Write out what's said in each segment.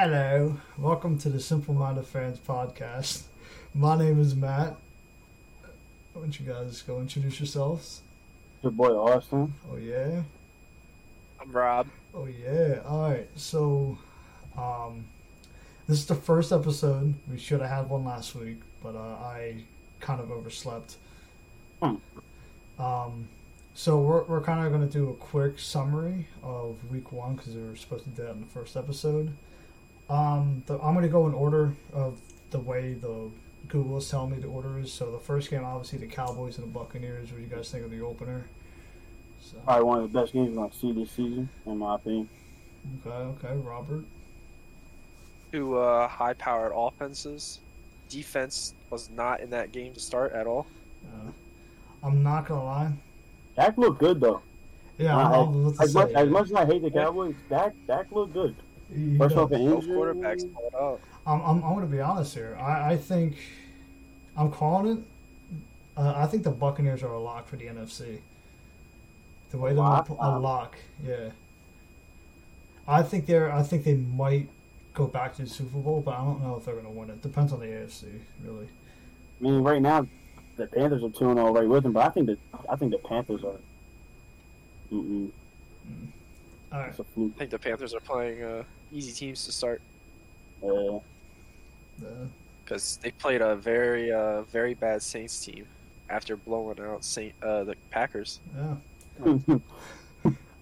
Hello, welcome to the Simple Minded Fans podcast. My name is Matt. Why don't you guys go introduce yourselves? Your boy Austin. Oh yeah. I'm Rob. Oh yeah. All right. So, this is the first episode. We should have had one last week, but I kind of overslept. So we're kind of going to do a quick summary of Week 1 because we were supposed to do that in the first episode. I'm going to go in order of the way the Google is telling me the order is. So the first game, obviously, the Cowboys and the Buccaneers. What do you guys think of the opener? So. Probably one of the best games I've seen this season, in my opinion. Okay, Robert. Two high-powered offenses. Defense was not in that game to start at all. I'm not going to lie. Dak looked good, though. Yeah, as much as I hate the Cowboys, Dak looked good. First off, both quarterbacks pulled up. I'm going to be honest here. I think I'm calling it. I think the Buccaneers are a lock for the NFC. The way they're a lock, yeah. I think they might go back to the Super Bowl, but I don't know if they're going to win it. Depends on the AFC, really. I mean, right now the Panthers are 2-0 right with them, but I think the Panthers are. All right. I think the Panthers are playing easy teams to start. Yeah. Because they played a very bad Saints team after blowing out the Packers. Yeah.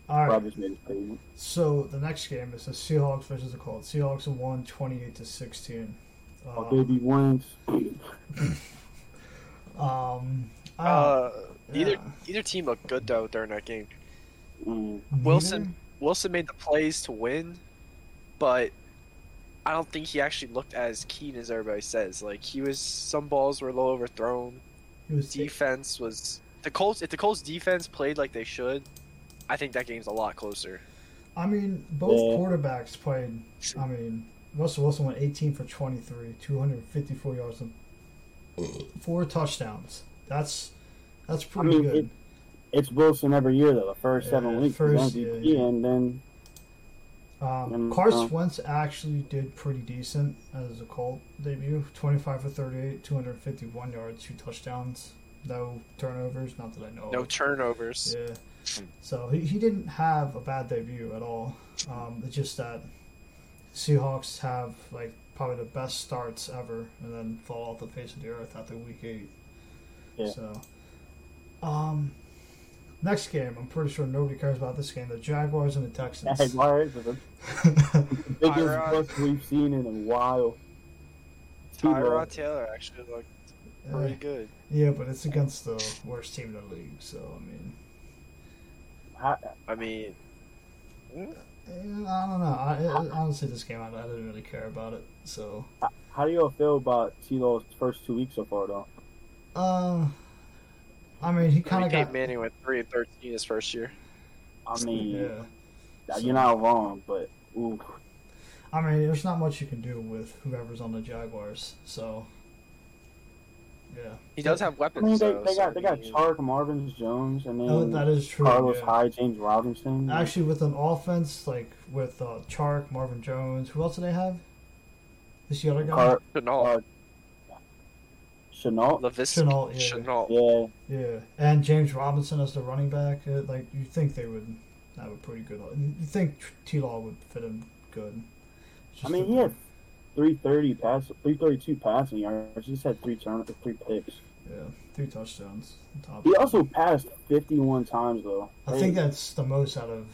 All right. So the next game is the Seahawks versus the Colts. Seahawks won 28-16. Baby wins. Either team looked good though during that game. Wilson made the plays to win, but I don't think he actually looked as keen as everybody says. Like some balls were low overthrown. If the Colts defense played like they should, I think that game's a lot closer. I mean, both quarterbacks played. I mean, Russell Wilson went 18 for 23, 254 yards and 4 touchdowns. That's pretty good. It's Wilson every year, though. The first 7 weeks, and then Carson Wentz actually did pretty decent as a Colt debut. 25 for 38, 251 yards, 2 touchdowns, no turnovers. Not that I know. No turnovers. Yeah. So he didn't have a bad debut at all. It's just that Seahawks have probably the best starts ever, and then fall off the face of the earth after Week 8. Yeah. So, next game, I'm pretty sure nobody cares about this game. The Jaguars and the Texans. Jaguars, the biggest bust we've seen in a while. Tyrod Taylor actually looked pretty good. Yeah, but it's against the worst team in the league, so I mean. I don't know. Honestly, this game, I didn't really care about it. So, how do y'all feel about T-Low's first 2 weeks so far, though? I mean, he kind of got. Manning went 3-13 his first year. I mean, you're not wrong, but ooh. I mean, there's not much you can do with whoever's on the Jaguars. So, yeah, he does have weapons. I mean, they got Chark, Marvin Jones, and then that is true, Carlos Hyde, James Robinson. Actually, with an offense with Chark, Marvin Jones, who else do they have? Is the other guy? Chenault. Yeah, and James Robinson as the running back. You think they would have a pretty good. You think T-Law would fit him good? I mean, he had 332 passing yards. He just had 3 picks. Yeah, 3 touchdowns. He also passed 51 times though. I think that's the most out of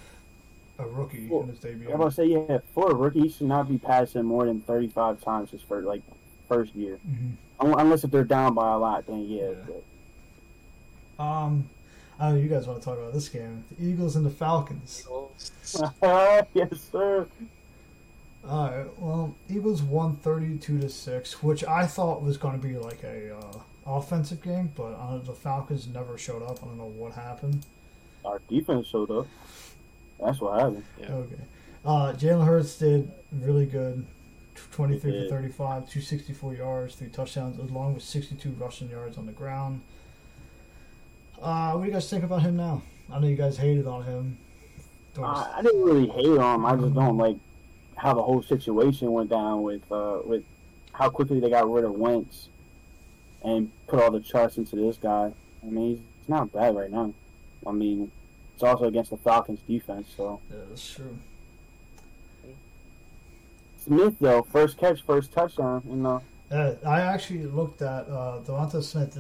a rookie in his debut. I'm gonna say for a rookie, he should not be passing more than 35 times his first year. Mm-hmm. Unless if they're down by a lot, then yeah. I don't know, you guys want to talk about this game. The Eagles and the Falcons. Yes, sir. All right, well, Eagles won 32-6, which I thought was going to be a offensive game, but the Falcons never showed up. I don't know what happened. Our defense showed up. That's what happened. Yeah. Okay. Jalen Hurts did really good. 23 for 35, 264 yards, 3 touchdowns, along with 62 rushing yards on the ground. What do you guys think about him now? I know you guys hated on him. I didn't really hate on him. I just don't like how the whole situation went down with how quickly they got rid of Wentz and put all the trust into this guy. I mean, he's not bad right now. I mean, it's also against the Falcons defense, so. Yeah, that's true. Smith, though, first catch, first touchdown. You know. I actually looked at Devonta Smith,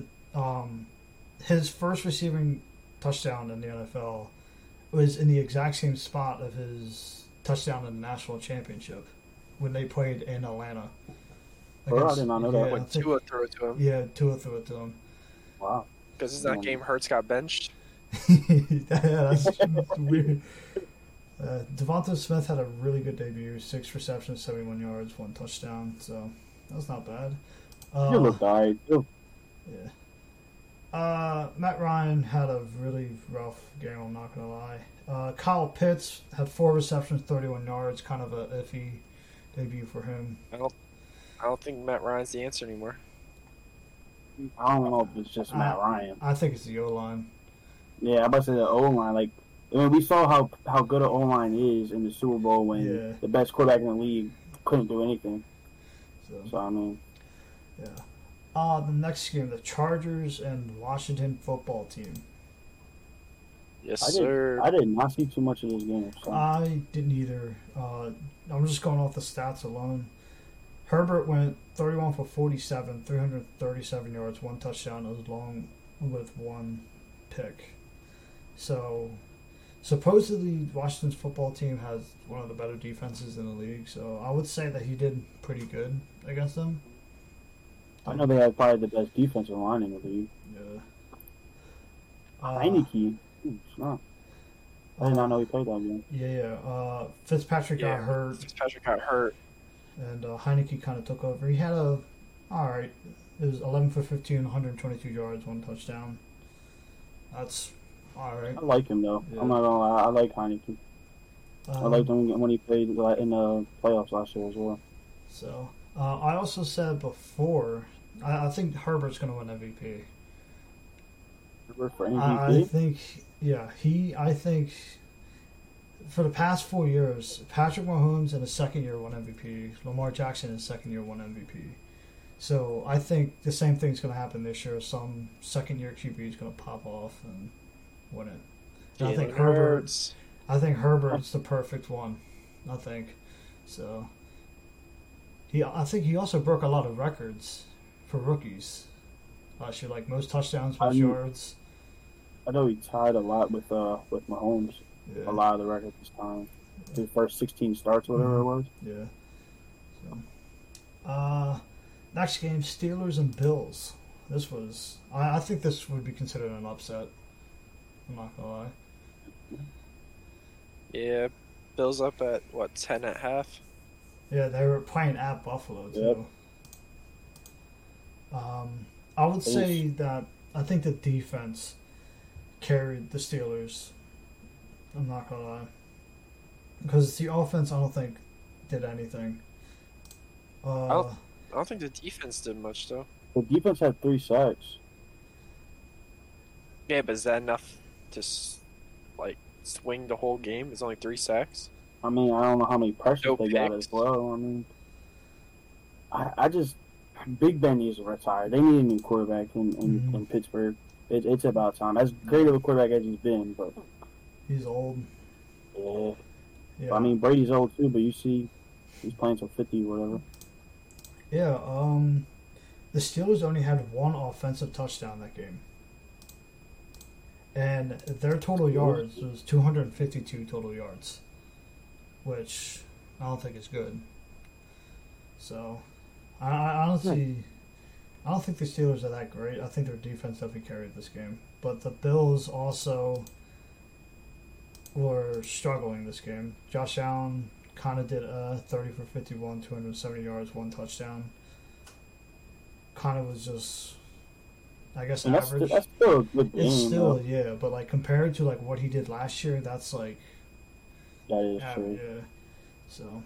his first receiving touchdown in the NFL was in the exact same spot of his touchdown in the national championship when they played in Atlanta. I did not know that. When Tua threw it to him. Yeah, Tua threw it to him. Wow. Because it's that game Hurts got benched. that's weird. Devonta Smith had a really good debut. 6 receptions, 71 yards, 1 touchdown. So, that's not bad. You look tired. Yeah. Matt Ryan had a really rough game, I'm not going to lie. Kyle Pitts had 4 receptions, 31 yards. Kind of a iffy debut for him. I don't think Matt Ryan's the answer anymore. I don't know if it's just Matt Ryan. I think it's the O-line. Yeah, I'm about to say the O-line. Like, I mean, we saw how good an O-line is in the Super Bowl when the best quarterback in the league couldn't do anything. So I mean, yeah. The next game, the Chargers and Washington football team. Yes, sir. I did not see too much of this game. So. I didn't either. I'm just going off the stats alone. Herbert went 31 for 47, 337 yards, 1 touchdown. It was long with 1 pick. So, supposedly, Washington's football team has one of the better defenses in the league. So, I would say that he did pretty good against them. I know they have probably the best defensive line in the league. Yeah. Heineke. I did not know he played that game. Yeah. Fitzpatrick got hurt. And Heineke kind of took over. He had it was 11 for 15, 122 yards, 1 touchdown. That's all right. I like him, though. Yeah. I'm not going to lie. I like Heineke. I liked him when he played in the playoffs last year as well. So, I also said before, I think Herbert's going to win MVP. Herbert for MVP? I think for the past 4 years, Patrick Mahomes in his second year won MVP. Lamar Jackson in his second year won MVP. So I think the same thing's going to happen this year. Some second-year QB is going to pop off and win it. And I think Herbert's the perfect one. I think so. I think he also broke a lot of records for rookies last year, like most touchdowns, most yards. I know he tied a lot with Mahomes. Yeah. A lot of the records this time. His first 16 starts, whatever it was. Yeah. So, next game, Steelers and Bills. This was... I think this would be considered an upset. I'm not going to lie. Yeah. Bills up at, 10 at half? Yeah, they were playing at Buffalo, too. Yep. I would say that I think the defense carried the Steelers... I'm not going to lie. Because the offense, I don't think, did anything. I don't think the defense did much, though. The defense had 3 sacks. Yeah, but is that enough to, swing the whole game? It's only 3 sacks? I mean, I don't know how many pressures got as well. I mean, I just... Big Ben needs to retire. They need a new quarterback in Pittsburgh. It's about time. As great of a quarterback as he's been, but... He's old. Yeah. I mean, Brady's old too, but you see he's playing till 50 or whatever. Yeah, the Steelers only had 1 offensive touchdown that game. And their total yards was 252 total yards, which I don't think is good. So, I don't think the Steelers are that great. I think their defense definitely carried this game. But the Bills also... were struggling this game. Josh Allen kind of did 30 for 51, 270 yards, 1 touchdown. Kind of was just, I guess, and average. That's still a good game. It's still, but compared to what he did last year, that's that is true. Yeah. So,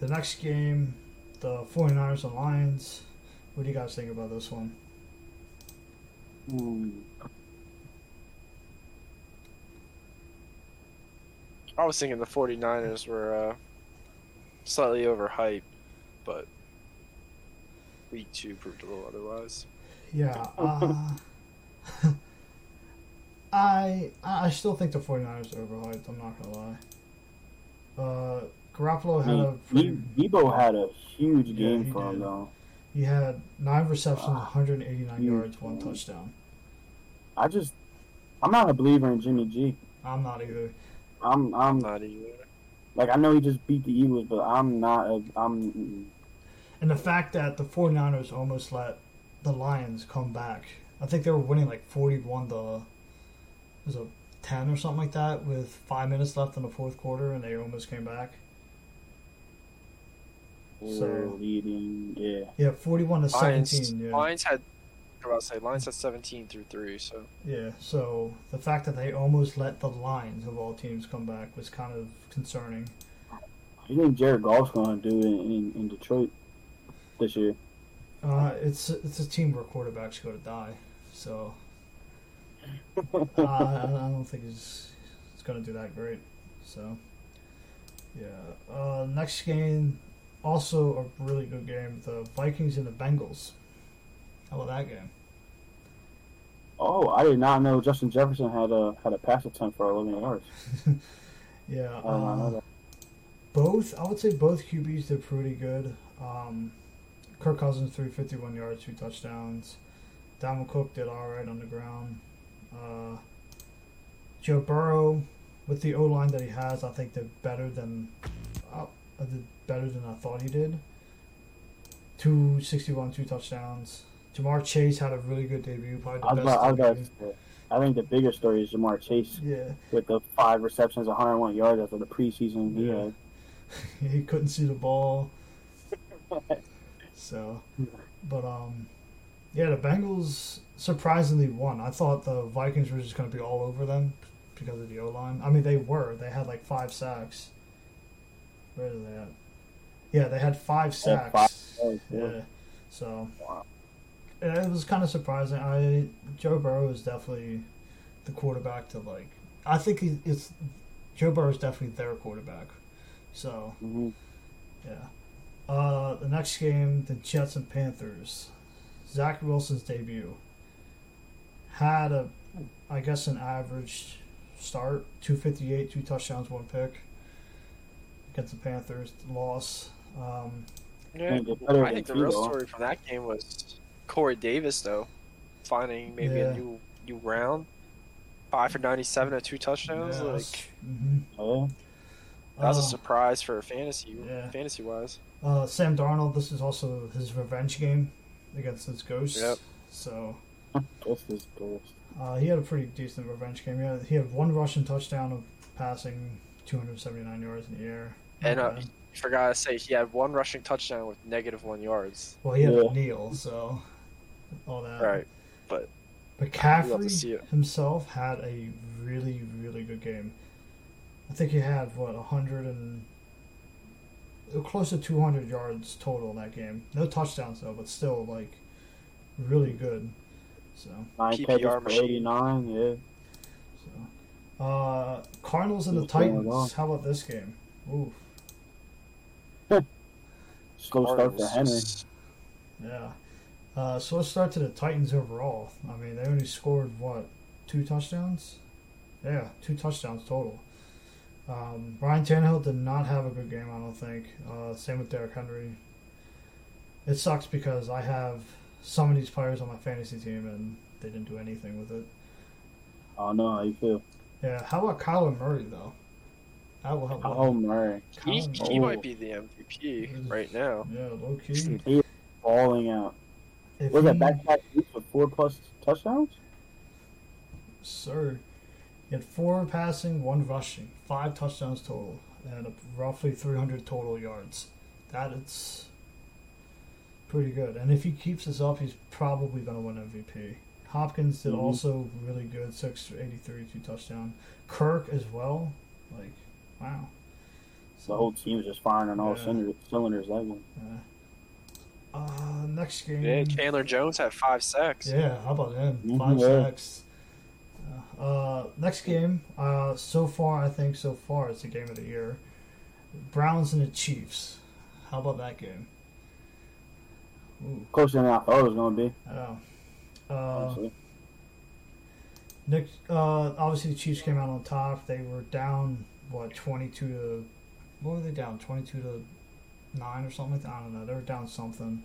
the next game, the 49ers and Lions. What do you guys think about this one? I was thinking the 49ers were slightly overhyped, but week two proved a little otherwise. Yeah. I still think the 49ers are overhyped, I'm not going to lie. Garoppolo had Debo had a huge game for him, though. He had 9 receptions, 189 yards, 1 touchdown. I'm not a believer in Jimmy G. I'm not either. I'm not either. Like, I know he just beat the Eagles, but I'm not. And the fact that the 49ers almost let the Lions come back. I think they were winning like 41-10 or something like that with 5 minutes left in the fourth quarter, and they almost came back. So leading, yeah, 41-17. Yeah. Lions had 17-3. So yeah, so the fact that they almost let the Lions of all teams come back was kind of concerning. You think Jared Goff's going to do it in Detroit this year? It's a team where quarterbacks go to die, so I don't think it's going to do that great. So yeah, next game. Also a really good game, the Vikings and the Bengals. How about that game? Oh, I did not know Justin Jefferson had a pass attempt for 11 yards. Yeah. I would say both QBs did pretty good. Kirk Cousins, 351 yards, 2 touchdowns. Dalvin Cook did all right on the ground. Joe Burrow, with the O-line that he has, I think they're better than... better than I thought he did. 261, 2 touchdowns. Jamar Chase had a really good debut. I think the bigger story is Jamar Chase. Yeah. With the 5 receptions, 101 yards after the preseason. Yeah. He couldn't see the ball. So, but yeah, the Bengals surprisingly won. I thought the Vikings were just going to be all over them because of the O-line. I mean, they were. They had like 5 sacks. Where are they at? Yeah, they had 5 sacks. Yeah. So it was kind of surprising. Joe Burrow is definitely the quarterback to like. I think Joe Burrow is definitely their quarterback. So yeah. The next game, the Jets and Panthers. Zach Wilson's debut had an average start. 258, 2 touchdowns, 1 pick. Against the Panthers, loss. I think the real story from that game was Corey Davis, though, finding maybe a new round. 5 for 97 at 2 touchdowns. Yes. That was a surprise for fantasy wise. Sam Darnold, this is also his revenge game against his Ghosts. Yep. So. His Ghosts. He had a pretty decent revenge game. He had 1 rushing touchdown of passing, 279 yards in the air. And I forgot to say, he had 1 rushing touchdown with -1 yards. Well, he had a kneel, so all that. Right, but McCaffrey himself had a really, really good game. I think he had, 100 and... close to 200 yards total in that game. No touchdowns, though, but still, like, really good. So PPR machine. 89, yeah. Cardinals and the Titans. How about this game? Oof. Slow start for Henry. Yeah. Slow start to the Titans overall. I mean, they only scored, 2 touchdowns? Yeah, 2 touchdowns total. Ryan Tannehill did not have a good game, I don't think. Same with Derrick Henry. It sucks because I have some of these players on my fantasy team and they didn't do anything with it. Oh, no, how you feel? Yeah, how about Kyler Murray, though? He might be the MVP right now. Yeah, low-key. He's balling out. Was that back-to-back weeks with 4+ touchdowns? Sir. He had 4 passing, 1 rushing, 5 touchdowns total, and roughly 300 total yards. That is pretty good. And if he keeps this up, he's probably going to win MVP. Hopkins did also really good, 683, 2 touchdown. Kirk as well, like, wow. So, the whole team is just firing on all cylinders like one. Yeah. Next game. Yeah, Chandler Jones had 5 sacks. Yeah, how about him? 5 sacks. Next game, so far it's the game of the year. Browns and the Chiefs. How about that game? Ooh. Closer than I thought it was going to be. I know. Obviously the Chiefs came out on top. They were down, 22 to 9 or something like that? I don't know. They were down something.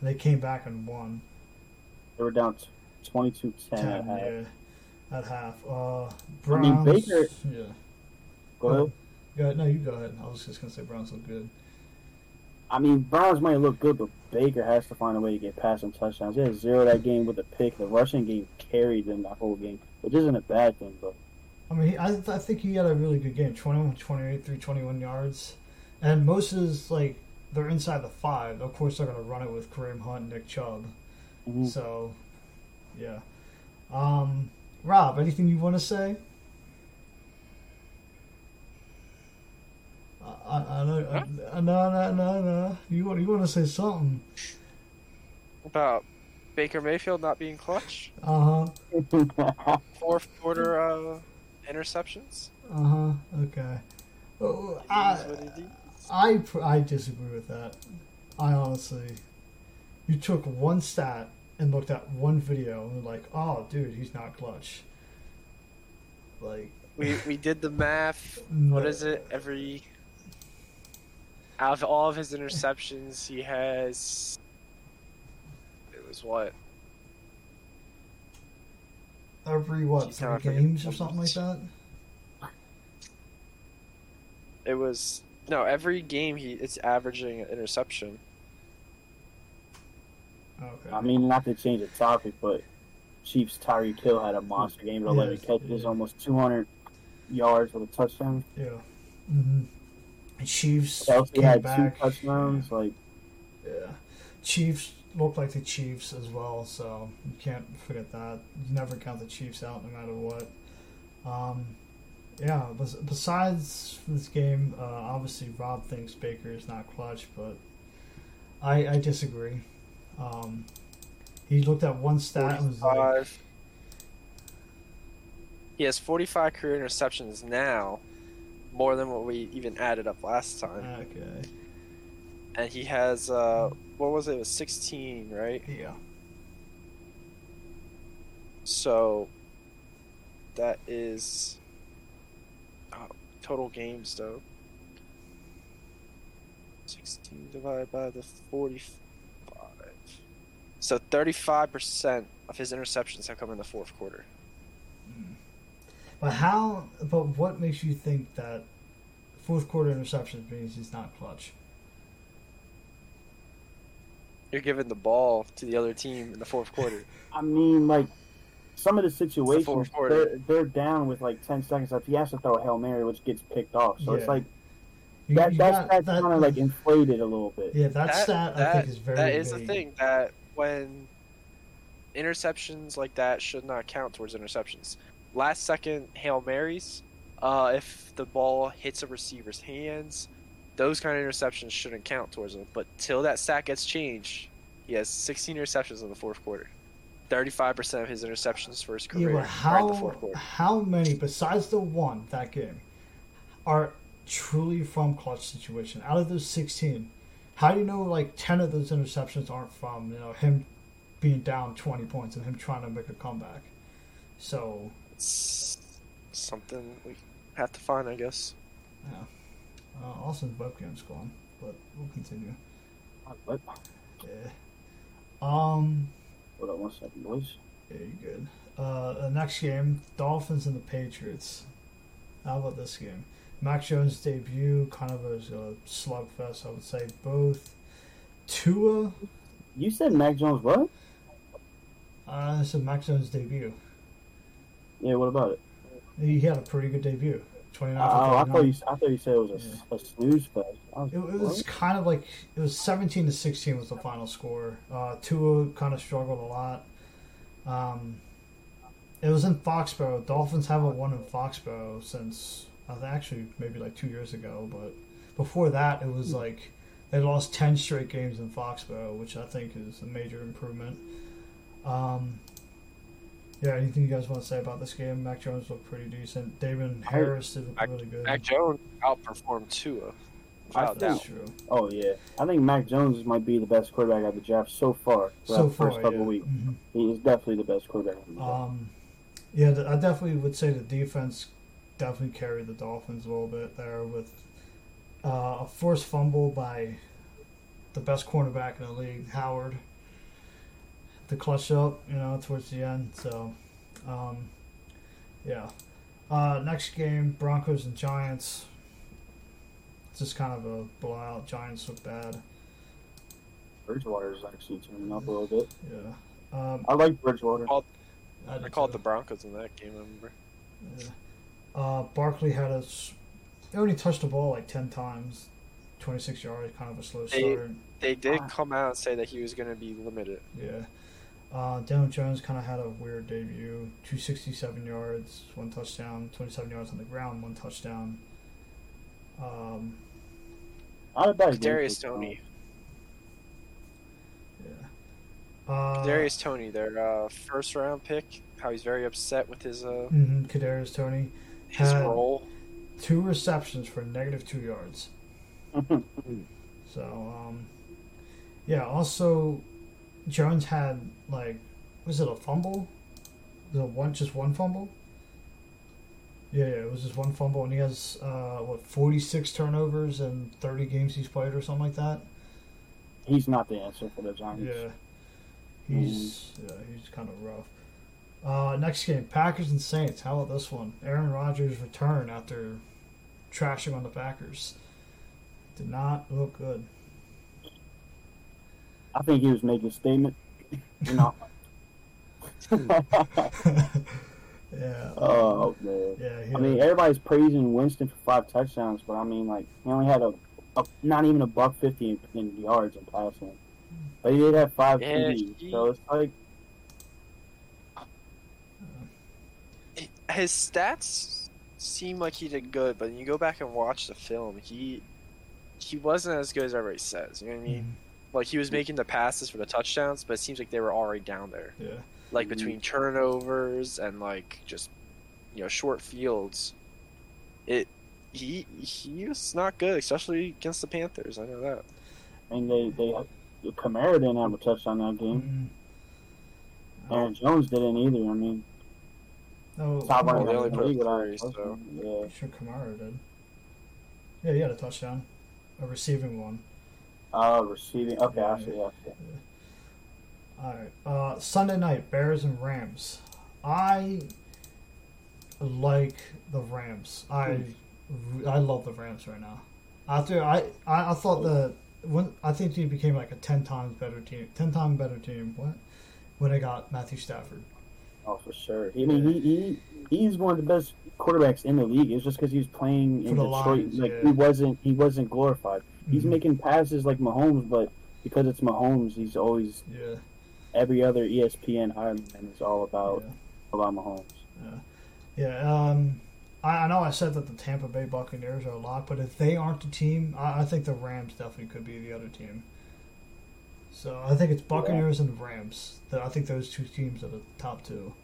And they came back and won. They were down 22-10 at half. Browns. I mean, Baker. Yeah. Go ahead. No, you go ahead. I was just going to say Browns look good. I mean, Browns might look good, but Baker has to find a way to get past some touchdowns. He had zero that game with a pick. The rushing game carried them that whole game, which isn't a bad thing, but. I mean, I think he had a really good game. 21-28, 321 yards. And most of his, they're inside the 5. Of course, they're going to run it with Kareem Hunt and Nick Chubb. Mm-hmm. So, yeah. Rob, anything you want to say? No. You want to say something about Baker Mayfield not being clutch? Fourth quarter interceptions. Okay. Oh, I disagree with that. I honestly, you took one stat and looked at one video and were like, oh, dude, he's not clutch. We did the math. What is it? Out of all of his interceptions, he has. It was what? Every what? 3 games or something like that? It was. No, every game it's averaging an interception. Okay. I mean, not to change the topic, but Chiefs Tyreek Hill had a monster game. 11 catches, almost 200 yards with a touchdown. Yeah. Mm-hmm. Chiefs came had back. 2 touchdowns, Chiefs look like the Chiefs as well, so you can't forget that. You never count the Chiefs out, no matter what. Besides this game, obviously Rob thinks Baker is not clutch, but I disagree. He looked at one stat and was like, he has 45 career interceptions now. More than what we even added up last time. Okay. And he has, what was it? It was 16, right? Yeah. So, that is total games, though. 16 divided by the 45. So, 35% of his interceptions have come in the fourth quarter. Mm. But what makes you think that fourth quarter interceptions means he's not clutch? You're giving the ball to the other team in the fourth quarter. I mean, some of the situations, they're down with 10 seconds left. He has to throw a Hail Mary, which gets picked off. So it's that's kind of inflated a little bit. Yeah, that stat I think is very vague. That is the thing, that when interceptions like that should not count towards interceptions. Last second Hail Marys, if the ball hits a receiver's hands, those kind of interceptions shouldn't count towards him. But till that stat gets changed, he has 16 interceptions in the fourth quarter. 35% of his interceptions for his career are in the fourth quarter. How many, besides the one that game, are truly from clutch situation? Out of those 16, how do you know 10 of those interceptions aren't from him being down 20 points and him trying to make a comeback? So. Something we have to find, I guess. Yeah. Also, the webcam's gone, but we'll continue. What? Yeah. Hold on one second, boys. Yeah, you're good. The next game, Dolphins and the Patriots. How about this game? Mac Jones' debut, kind of a slugfest, I would say. Both Tua. You said Mac Jones what? I said Mac Jones' debut. Yeah, what about it? He had a pretty good debut. 29. Oh, I thought you said it was a snooze fest. It was kind of it was 17-16 was the final score. Tua kind of struggled a lot. It was in Foxborough. Dolphins haven't won in Foxborough since actually maybe 2 years ago. But before that, it was they lost 10 straight games in Foxborough, which I think is a major improvement. Yeah, anything you guys want to say about this game? Mac Jones looked pretty decent. Damon Harris did look really good. Mac Jones outperformed Tua. That's true. Oh, yeah. I think Mac Jones might be the best quarterback of the draft so far. For the first couple weeks. Mm-hmm. He is definitely the best quarterback of the draft. Yeah, I definitely would say the defense definitely carried the Dolphins a little bit there with a forced fumble by the best cornerback in the league, Howard, to clutch up, towards the end. So, yeah. Next game, Broncos and Giants. It's just kind of a blowout. Giants look bad. Bridgewater is actually turning up a little bit. Yeah. I like Bridgewater. I called the Broncos in that game, I remember. Yeah. Barkley had They only touched the ball like 10 times. 26 yards, kind of a slow start. They did come out and say that he was going to be limited. Yeah. Daniel Jones kind of had a weird debut. 267 yards, one touchdown. 27 yards on the ground, one touchdown. Kadarius Toney. Yeah. Kadarius Toney, their first-round pick, how he's very upset with his Kadarius Toney. His role. 2 receptions for negative 2 yards. So, yeah, also, Jones had, was it a fumble? Just one fumble? Yeah, it was just one fumble, and he has, 46 turnovers in 30 games he's played or something like that? He's not the answer for the Giants. Yeah. He's kind of rough. Next game, Packers and Saints. How about this one? Aaron Rodgers' return after trashing on the Packers. Did not look good. I think he was making a statement. Yeah. Oh, man. Yeah, everybody's praising Winston for 5 touchdowns, but, he only had not even $150 in yards in passing. But he did have 5 TDs, so it's like... His stats seem like he did good, but when you go back and watch the film, he wasn't as good as everybody says. You know what I mean? Mm-hmm. He was making the passes for the touchdowns, but it seems like they were already down there. Yeah. Between turnovers and just short fields, he was not good, especially against the Panthers. I know that. And Kamara didn't have a touchdown that game. Mm-hmm. Aaron Jones didn't either. They only put up 3. So yeah, I'm sure Kamara did. Yeah, he had a touchdown, a receiving one. Receiving. Okay, I see. Yeah. All right. Sunday night, Bears and Rams. I like the Rams. I love the Rams right now. I think they became a 10 times better team. When they got Matthew Stafford. Oh, for sure. He's one of the best quarterbacks in the league. It's just because he was playing in Detroit. Lions, he wasn't glorified. Mm-hmm. He's making passes like Mahomes, but because it's Mahomes, he's always. Yeah. Every other ESPN Ironman is all about Mahomes. Yeah. I know I said that the Tampa Bay Buccaneers are a lot, but if they aren't the team, I think the Rams definitely could be the other team. So I think it's Buccaneers and the Rams. I think those two teams are the top 2.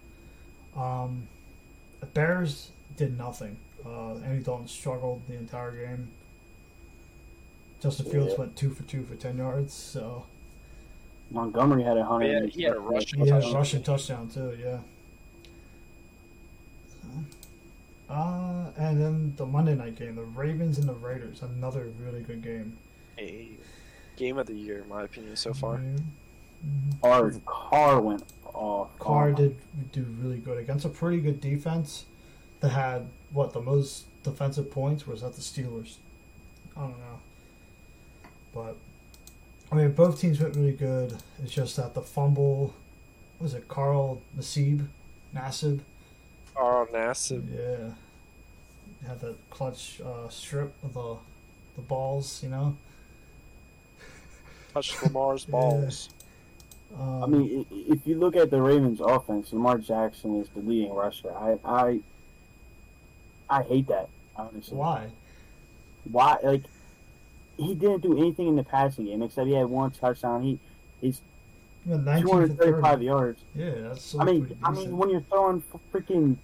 The Bears did nothing. Andy Dalton struggled the entire game. Justin Fields went 2 for 2 for 10 yards, so... Montgomery had 100. Yeah, he had a rushing touchdown too. Yeah. And then the Monday night game, the Ravens and the Raiders, another really good game. A game of the year, in my opinion, so far. Mm-hmm. Carr went off. Carr did do really good against a pretty good defense that had the most defensive points. Was that the Steelers? I don't know, but. Both teams went really good. It's just that the fumble, was it Carl Nassib? Carl Nassib. Yeah. Had that clutch strip of the balls, Touched Lamar's balls. Yeah. If you look at the Ravens' offense, Lamar Jackson is the leading rusher. I hate that, honestly. Why? He didn't do anything in the passing game except he had 1 touchdown. His 235 yards. Yeah, that's so I mean, when you're throwing freaking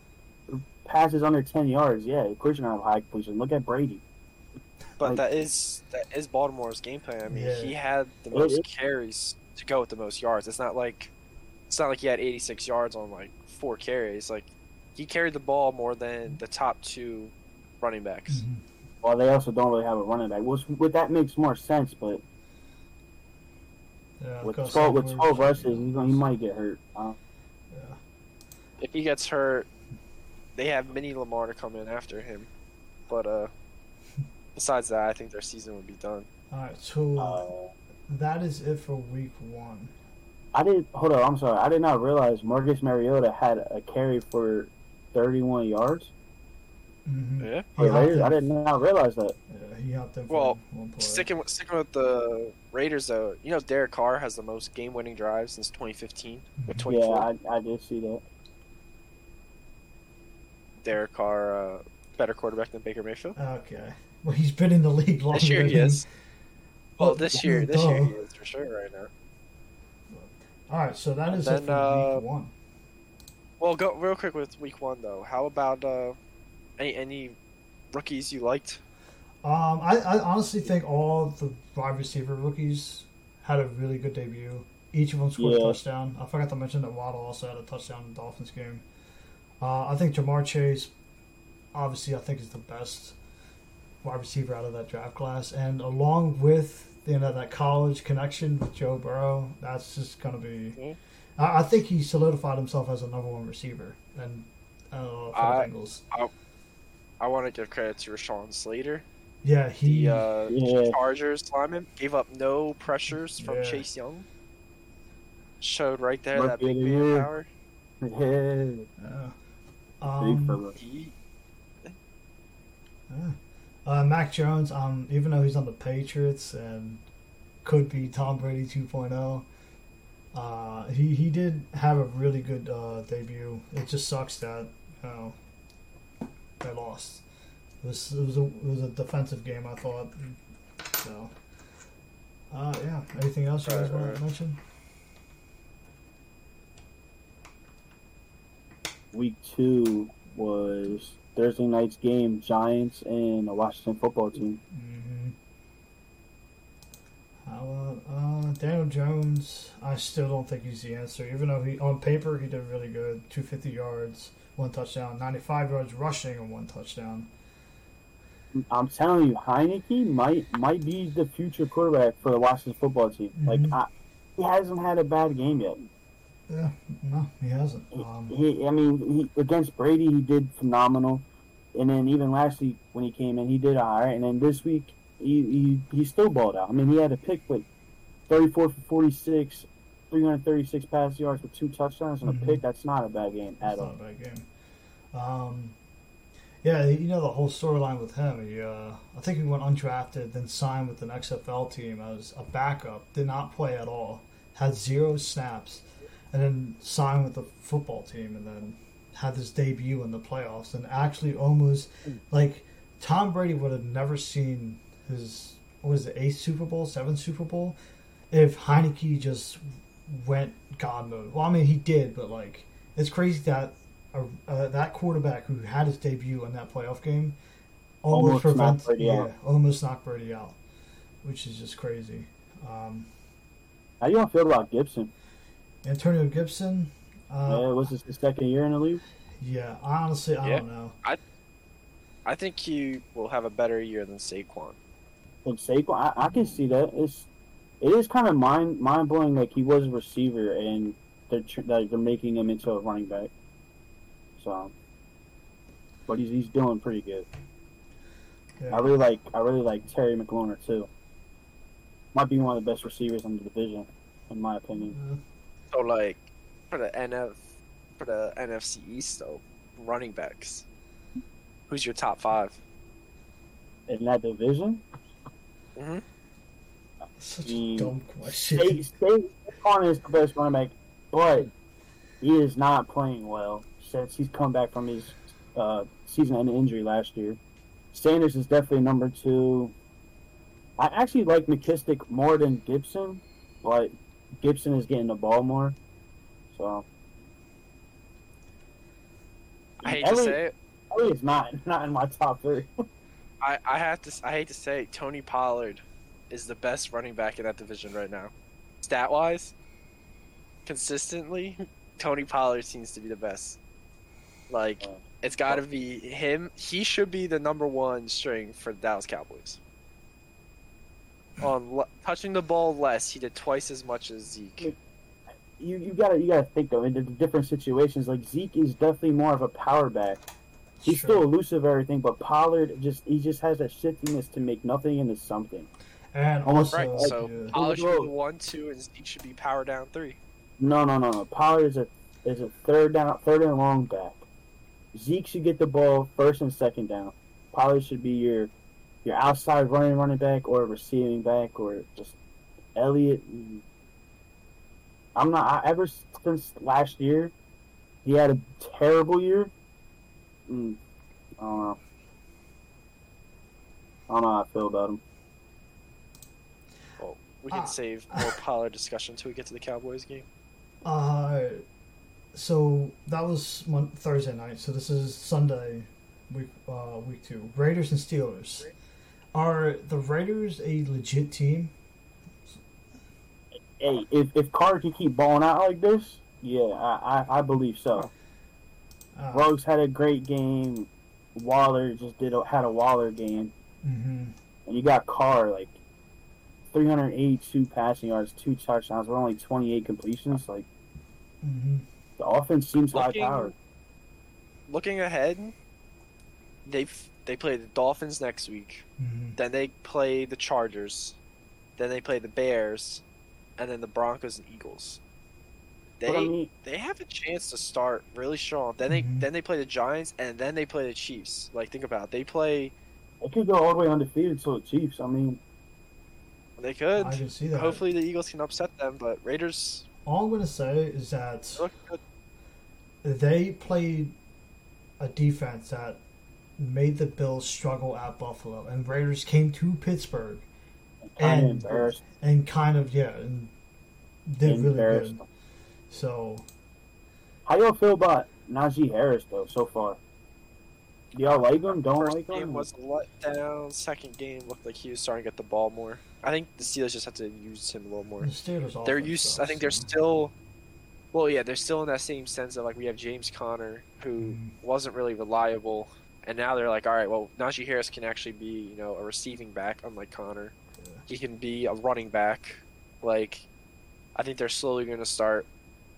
passes under 10 yards, yeah, of course you're going to have high completion. Look at Brady. But like, that is Baltimore's game plan. I mean, he had the most carries to go with the most yards. It's not like he had 86 yards on like 4 carries. Like, he carried the ball more than the top 2 running backs. Mm-hmm. Well, they also don't really have a running back. Which that makes more sense, but with 12 rushes, he might get hurt. Yeah. If he gets hurt, they have Mini Lamar to come in after him. But besides that, I think their season would be done. All right, so that is it for Week 1. Hold on, I'm sorry. I did not realize Marcus Mariota had a carry for 31 yards. Mm-hmm. Yeah, I did not realize that. Yeah, he hopped in. Well, sticking with the Raiders though, you know Derek Carr has the most game-winning drives since 2015 with 24. Yeah, I did see that. Derek Carr, better quarterback than Baker Mayfield. Okay, well he's been in the league longer. This year he is. Well, this year he is for sure right now. All right, so that is it for Week 1. Well, go real quick with Week 1 though. How about any rookies you liked? I honestly think all the wide receiver rookies had a really good debut. Each of them scored a touchdown. I forgot to mention that Waddle also had a touchdown in the Dolphins game. I think Jamar Chase, obviously, is the best wide receiver out of that draft class. And along with that college connection with Joe Burrow, that's just going to be... Mm-hmm. I think he solidified himself as a number 1 receiver and for the Bengals. I want to give credit to Rashawn Slater. Yeah, the Chargers lineman gave up no pressures from Chase Young. Showed right there that big man power. Yeah. Mac Jones, even though he's on the Patriots and could be Tom Brady 2.0, he did have a really good debut. It just sucks that they lost. It was a defensive game, I thought. So, anything else you guys want to mention? Week 2 was Thursday night's game, Giants and the Washington football team. Mm-hmm. How about Daniel Jones? I still don't think he's the answer, even though on paper he did really good, 250 yards. 1 touchdown, 95 yards rushing, and 1 touchdown. I'm telling you, Heineke might be the future quarterback for the Washington football team. Mm-hmm. Like, he hasn't had a bad game yet. Yeah, no, he hasn't. He against Brady, he did phenomenal, and then even last week when he came in, he did all right. And then this week, he still balled out. I mean, he had a pick with 34 for 46. 336 pass yards with 2 touchdowns and a pick. That's not a bad game at all. Not a bad game. The whole storyline with him. He, I think he went undrafted, then signed with an XFL team as a backup. Did not play at all. Had 0 snaps, and then signed with the football team, and then had this debut in the playoffs. And actually, almost like Tom Brady would have never seen his 8th Super Bowl, 7th Super Bowl, if Heineke just went God mode. Well, I mean, he did, but, like, it's crazy that that quarterback who had his debut in that playoff game almost knocked Brady out, which is just crazy. How do y'all feel about Gibson? Antonio Gibson? Was this his second year in the league? Yeah, honestly, I don't know. I think he will have a better year than Saquon. I can see that. It is kind of mind blowing. Like, he was a receiver, and they're making him into a running back. So, but he's doing pretty good. Yeah. I really like Terry McLaurin too. Might be one of the best receivers in the division, in my opinion. Yeah. So, like, for the NFC East though, running backs, who's your top 5 in that division? Mm-hmm. Such a dumb question. Saquon is the best running back, but he is not playing well since he's come back from his season-ending injury last year. Sanders is definitely number 2. I actually like McKissic more than Gibson, but Gibson is getting the ball more. So I hate to say it. It's not in my top three. I hate to say Tony Pollard is the best running back in that division right now. Stat wise, consistently, Tony Pollard seems to be the best. Like, it's got to be him. He should be the number one string for the Dallas Cowboys. On touching the ball less, he did twice as much as Zeke. You gotta think though, in the different situations. Like, Zeke is definitely more of a power back. He's still elusive, everything, but Pollard just has that shiftiness to make nothing into something. And also, right, so Pollard should be 1, 2, and Zeke should be power down 3. No. Pollard is a third and long back. Zeke should get the ball first and second down. Pollard should be your outside running back or receiving back or just Elliott. Ever since last year, he had a terrible year. I don't know how I feel about him. Well, we can save more Pollard discussion until we get to the Cowboys game. So that was Thursday night. So this is Sunday, week 2. Raiders and Steelers. Are the Raiders a legit team? Hey, if Carr can keep balling out like this, yeah, I believe so. Ruggs had a great game. Waller had a Waller game. Mm-hmm. And you got Carr, like, 382 passing yards, 2 touchdowns. We're only 28 completions. Like, mm-hmm. The offense seems high-powered. Looking ahead, they play the Dolphins next week. Mm-hmm. Then they play the Chargers. Then they play the Bears. And then the Broncos and Eagles. They have a chance to start really strong. Then they play the Giants, and then they play the Chiefs. Like, think about it. They could go all the way undefeated to the Chiefs. I mean, they could. I can see that. Hopefully the Eagles can upset them, but Raiders. All I'm going to say is that they played a defense that made the Bills struggle at Buffalo, and Raiders came to Pittsburgh and did really good. So, how y'all feel about Najee Harris though so far? Do y'all like him? Don't like him? First game was a letdown. Second game looked like he was starting to get the ball more. I think the Steelers just have to use him a little more. The Steelers, they're still. Well, yeah, they're still in that same sense of like we have James Conner who wasn't really reliable, and now they're like, all right, well, Najee Harris can actually be a receiving back, unlike Conner. Yeah. He can be a running back. Like, I think they're slowly going to start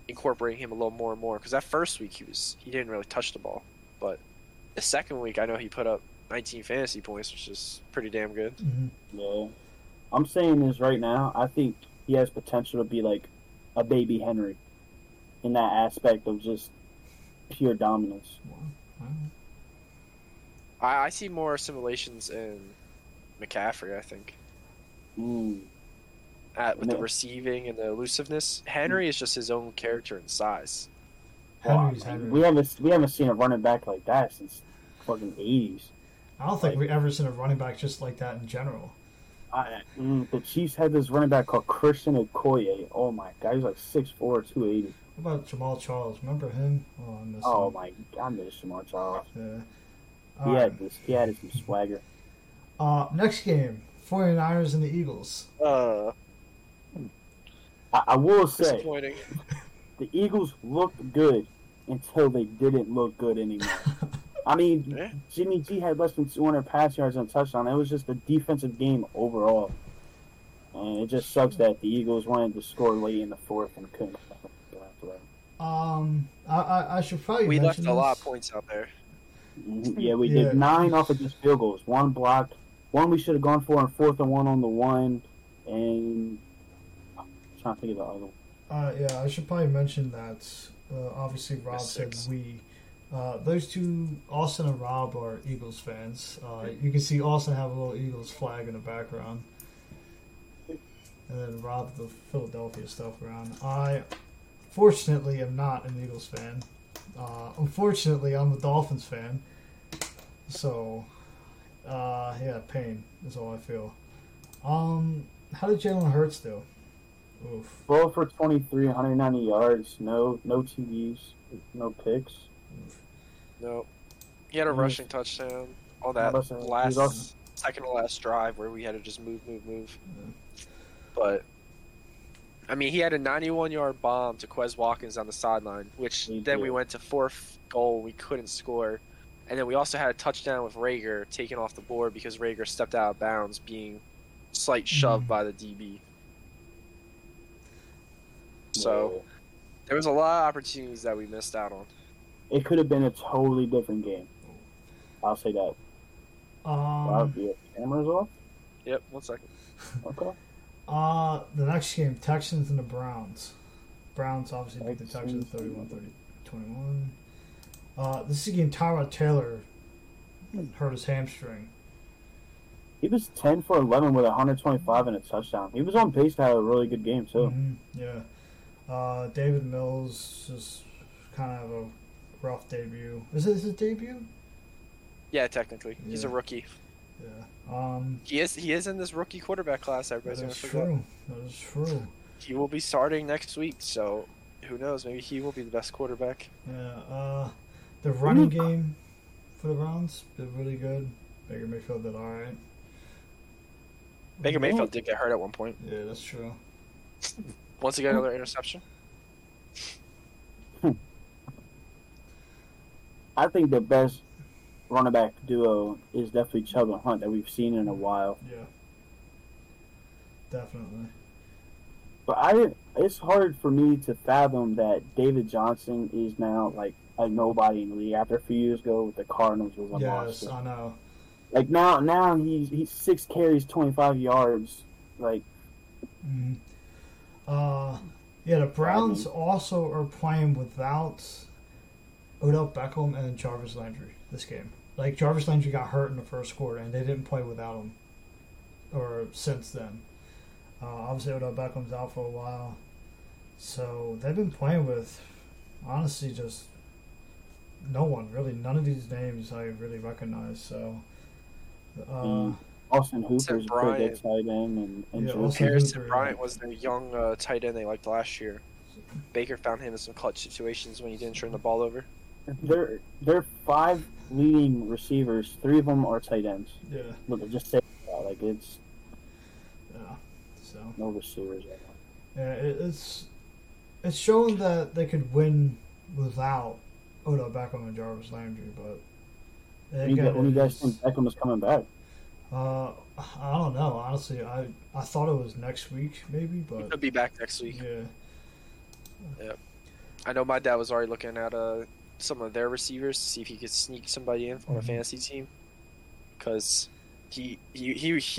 incorporating him a little more and more, because that first week he didn't really touch the ball, but the second week I know he put up 19 fantasy points, which is pretty damn good. Mm-hmm. Yeah, I'm saying this right now. I think he has potential to be like a baby Henry in that aspect of just pure dominance. Wow. I see more assimilations in McCaffrey. I think. The receiving and the elusiveness, Henry is just his own character and size. Henry. We haven't seen a running back like that since fucking 80s. I don't think we've ever seen a running back just like that in general. The Chiefs had this running back called Christian Okoye. Oh my god, he's like 6'4", 280. What about Jamal Charles? Remember him? I miss Jamal Charles. Yeah. He had some swagger. Next game, 49ers and the Eagles. I will say, the Eagles looked good until they didn't look good anymore. I mean, yeah. Jimmy G had less than 200 pass yards and a touchdown. It was just a defensive game overall. And it just sucks that the Eagles wanted to score late in the fourth and couldn't. I should probably mention this. A lot of points out there. Yeah, we did 9 off of just field goals. 1 block. 1 we should have gone for on 4th and 1 on the 1. And... I think of the yeah, I should probably mention that. Obviously, Rob said we. Those two, Austin and Rob, are Eagles fans. You can see Austin have a little Eagles flag in the background, and then Rob the Philadelphia stuff around. I, fortunately, am not an Eagles fan. Unfortunately, I'm a Dolphins fan. So, pain is all I feel. How did Jalen Hurts do? Oof. 12 for 23, 190 yards. No TDs. No picks. No. He had a rushing touchdown on that second to last drive where we had to just move. Yeah. But, I mean, he had a 91-yard bomb to Quez Watkins on the sideline, which we went to fourth goal. We couldn't score. And then we also had a touchdown with Rager taken off the board because Rager stepped out of bounds, being slight shoved by the DB. So, there was a lot of opportunities that we missed out on. It could have been a totally different game. I'll say that. Your camera's off? Yep, 1 second. Okay. The next game, Texans and the Browns. Browns obviously beat the Texans 31-21. This is a game Tyrod Taylor hurt his hamstring. He was 10 for 11 with 125 and a touchdown. He was on pace to have a really good game, too. Mm-hmm. Yeah. David Mills just kind of a rough debut. Is it his debut? Yeah, technically. Yeah. He's a rookie. Yeah. He is in this rookie quarterback class. Everybody's going to forget. That is true. He will be starting next week, so who knows? Maybe he will be the best quarterback. Yeah. The running game for the Browns did really good. Baker Mayfield did all right. Baker Mayfield did get hurt at one point. Yeah, that's true. Once again, another interception. I think the best running back duo is definitely Chubb and Hunt that we've seen in a while. Yeah, definitely. But it's hard for me to fathom that David Johnson is now like a nobody in the league after a few years ago with the Cardinals was a monster. Yes, I know. Like now he's 6 carries, 25 yards. Like, the Browns also are playing without Odell Beckham and Jarvis Landry this game. Like, Jarvis Landry got hurt in the first quarter, and they didn't play without him or since then. Obviously, Odell Beckham's out for a while. So, they've been playing with, honestly, just no one, really. None of these names I really recognize. So, Austin Hooper's a good tight end. Harrison Bryant was their young tight end they liked last year. Baker found him in some clutch situations when he didn't turn the ball over. They're 5 leading receivers. 3 of them are tight ends. Yeah. Look, just say that. Like, it's... Yeah, so... No receivers right now. Yeah, it's showing that they could win without Odell Beckham and Jarvis Landry, but... When you guys think Beckham is coming back? I don't know, honestly. I thought it was next week, maybe, but... He could be back next week. Yeah. Yeah, I know my dad was already looking at some of their receivers to see if he could sneak somebody in on a fantasy team, because he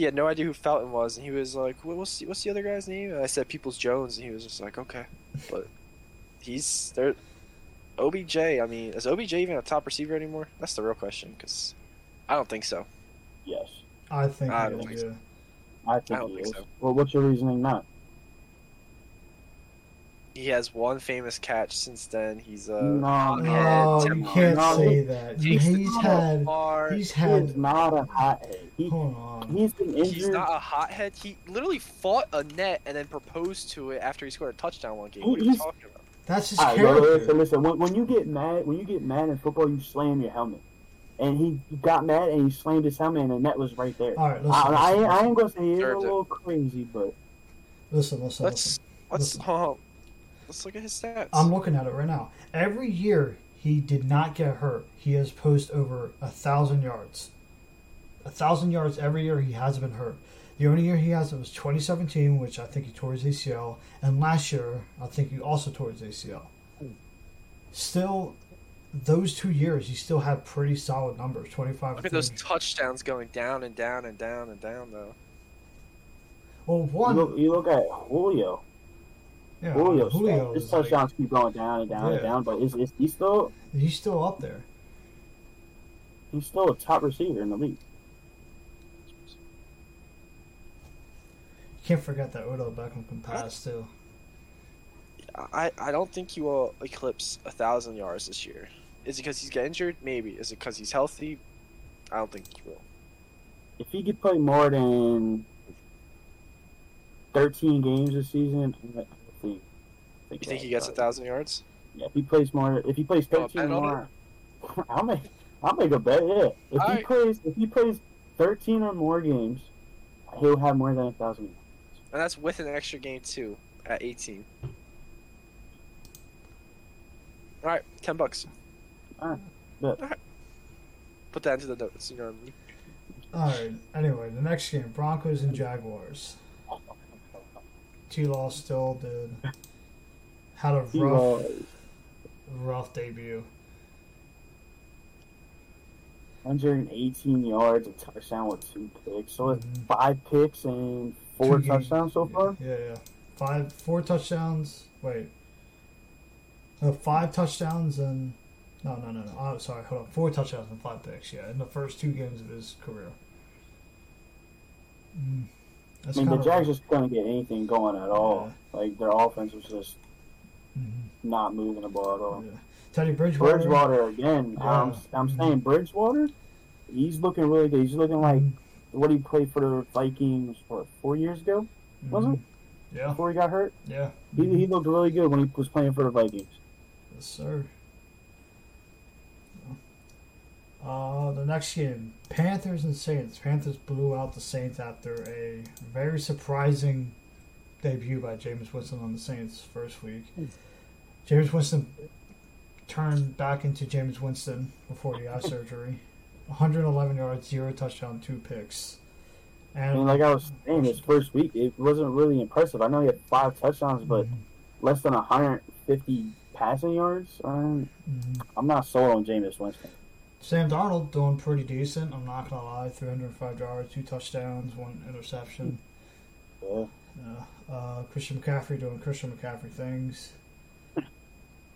had no idea who Felton was, and he was like, "What's the other guy's name?" And I said Peoples Jones, and he was just like, "Okay," but he's there. OBJ, I mean, is OBJ even a top receiver anymore? That's the real question, because I don't think so. Yes, I think he is. So. I don't think so. Well, what's your reasoning not? He has one famous catch since then. He's you can't say that. He's not a hothead. He's been injured. He's not a hothead. He literally fought a net and then proposed to it after he scored a touchdown one game. What are you talking about? That's his character. Listen. When you get mad in football, you slam your helmet. And he got mad and he slammed his helmet, and the net was right there. All right, listen. I ain't gonna say he's a little crazy, but listen. Let's look at his stats. I'm looking at it right now. Every year, he did not get hurt. He has posted over 1,000 yards. 1,000 yards every year he has been hurt. The only year he hasn't was 2017, which I think he tore his ACL. And last year, I think he also tore his ACL. Still, those 2 years, he still had pretty solid numbers. 25. Look at those touchdowns going down and down and down and down, though. Well, one... You look at Julio. Yeah, Julio, his touchdowns keep going down and down and down, but is he still? He's still up there. He's still a top receiver in the league. You can't forget that Odell Beckham can pass too. I don't think he will eclipse 1,000 yards this year. Is it because he's getting injured? Maybe. Is it because he's healthy? I don't think he will. If he could play more than 13 games this season, I think you think he gets 1,000 yards? Yeah, if he plays more, if he plays 13 more, I'll make a bet. Yeah, if he plays 13 or more games, he'll have more than 1,000 yards. And that's with an extra game too at 18. All right, $10. All right, bet. All right. Put that into the notes. You know what I mean? All right. Anyway, the next game: Broncos and Jaguars. T-Law still did. Had a rough debut. 118 yards, a touchdown with 2 picks. So it's 5 picks and 4 touchdowns so far? Yeah. 4 touchdowns. Wait. 5 touchdowns and... No. I'm sorry, hold on. 4 touchdowns and 5 picks, yeah, in the first 2 games of his career. That's the Jags just couldn't get anything going at all. Yeah. Like, their offense was just... not moving the ball at all. Yeah. Teddy Bridgewater again. Yeah. I'm saying Bridgewater. He's looking really good. He's looking like what he played for the Vikings for 4 years ago, wasn't it? Yeah. Before he got hurt. Yeah. He looked really good when he was playing for the Vikings. Yes, sir. The next game, Panthers and Saints. Panthers blew out the Saints after a very surprising debut by Jameis Winston on the Saints first week. Jameis Winston turned back into Jameis Winston before the eye surgery. 111 yards, 0 touchdown, 2 picks. And like I was saying, his first week, it wasn't really impressive. I know he had 5 touchdowns, but less than 150 passing yards. I'm not sold on Jameis Winston. Sam Darnold doing pretty decent. I'm not going to lie. 305 yards, 2 touchdowns, 1 interception. Yeah. Christian McCaffrey doing Christian McCaffrey things.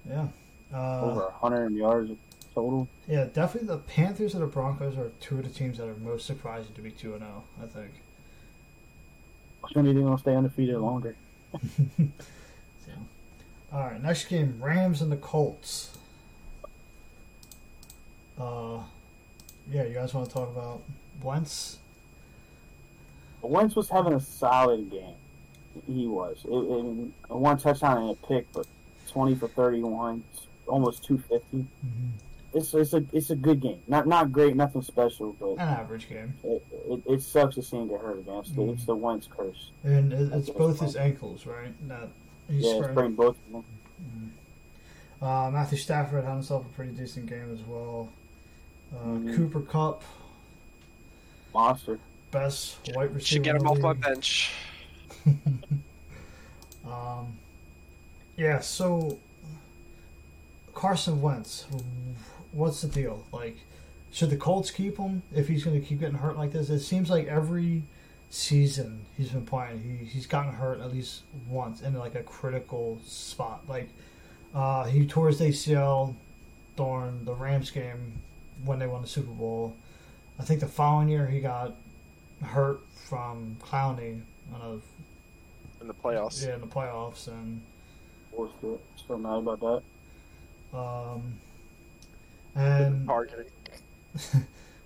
Yeah. Over 100 yards total. Yeah, definitely the Panthers and the Broncos are two of the teams that are most surprising to be 2-0, I think. I think they're going to stay undefeated longer. So. All right, next game, Rams and the Colts. Yeah, you guys want to talk about Wentz? Wentz was having a solid game. He was. It 1 touchdown and a pick, but 20 for 31, almost 250. It's a good game. Not great, nothing special, but an average game. It sucks to see him get hurt again. It's the Wentz curse. And it's both his ankles, right? He's spraining both of them. Matthew Stafford had himself a pretty decent game as well. Cooper Kupp, monster. Best white receiver. Should get him off my bench. Yeah, so Carson Wentz, what's the deal? Like, should the Colts keep him if he's going to keep getting hurt like this? It seems like every season he's been playing, he's gotten hurt at least once in like a critical spot. Like, he tore his ACL during the Rams game when they won the Super Bowl. I think the following year he got hurt from Clowney in the playoffs. Yeah, in the playoffs, and still mad about that. And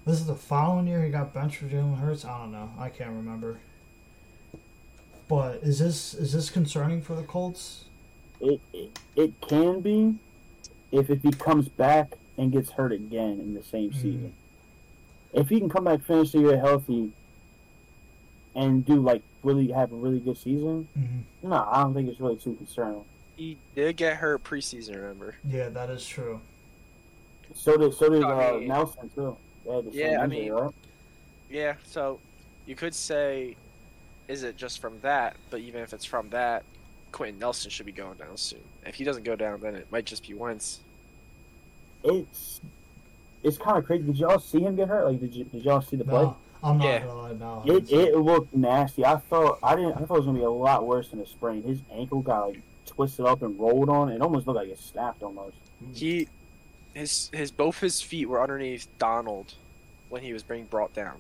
this is the following year he got benched for Jalen Hurts. I don't know. I can't remember. But is this concerning for the Colts? It can be if he comes back and gets hurt again in the same season. If he can come back, finish the year healthy, and do really have a really good season, no, I don't think it's really too concerning. He did get hurt preseason, remember? Yeah, that is true. So did Nelson too. Yeah, I mean, right? Yeah. So you could say, is it just from that? But even if it's from that, Quentin Nelson should be going down soon. If he doesn't go down, then it might just be Wentz. It's kind of crazy. Did y'all see him get hurt? Like, did y'all see the play? I'm not gonna lie, no. It looked nasty. I thought it was gonna be a lot worse than a sprain. His ankle got twisted up and rolled on. It almost looked like it snapped almost. His both his feet were underneath Donald when he was being brought down.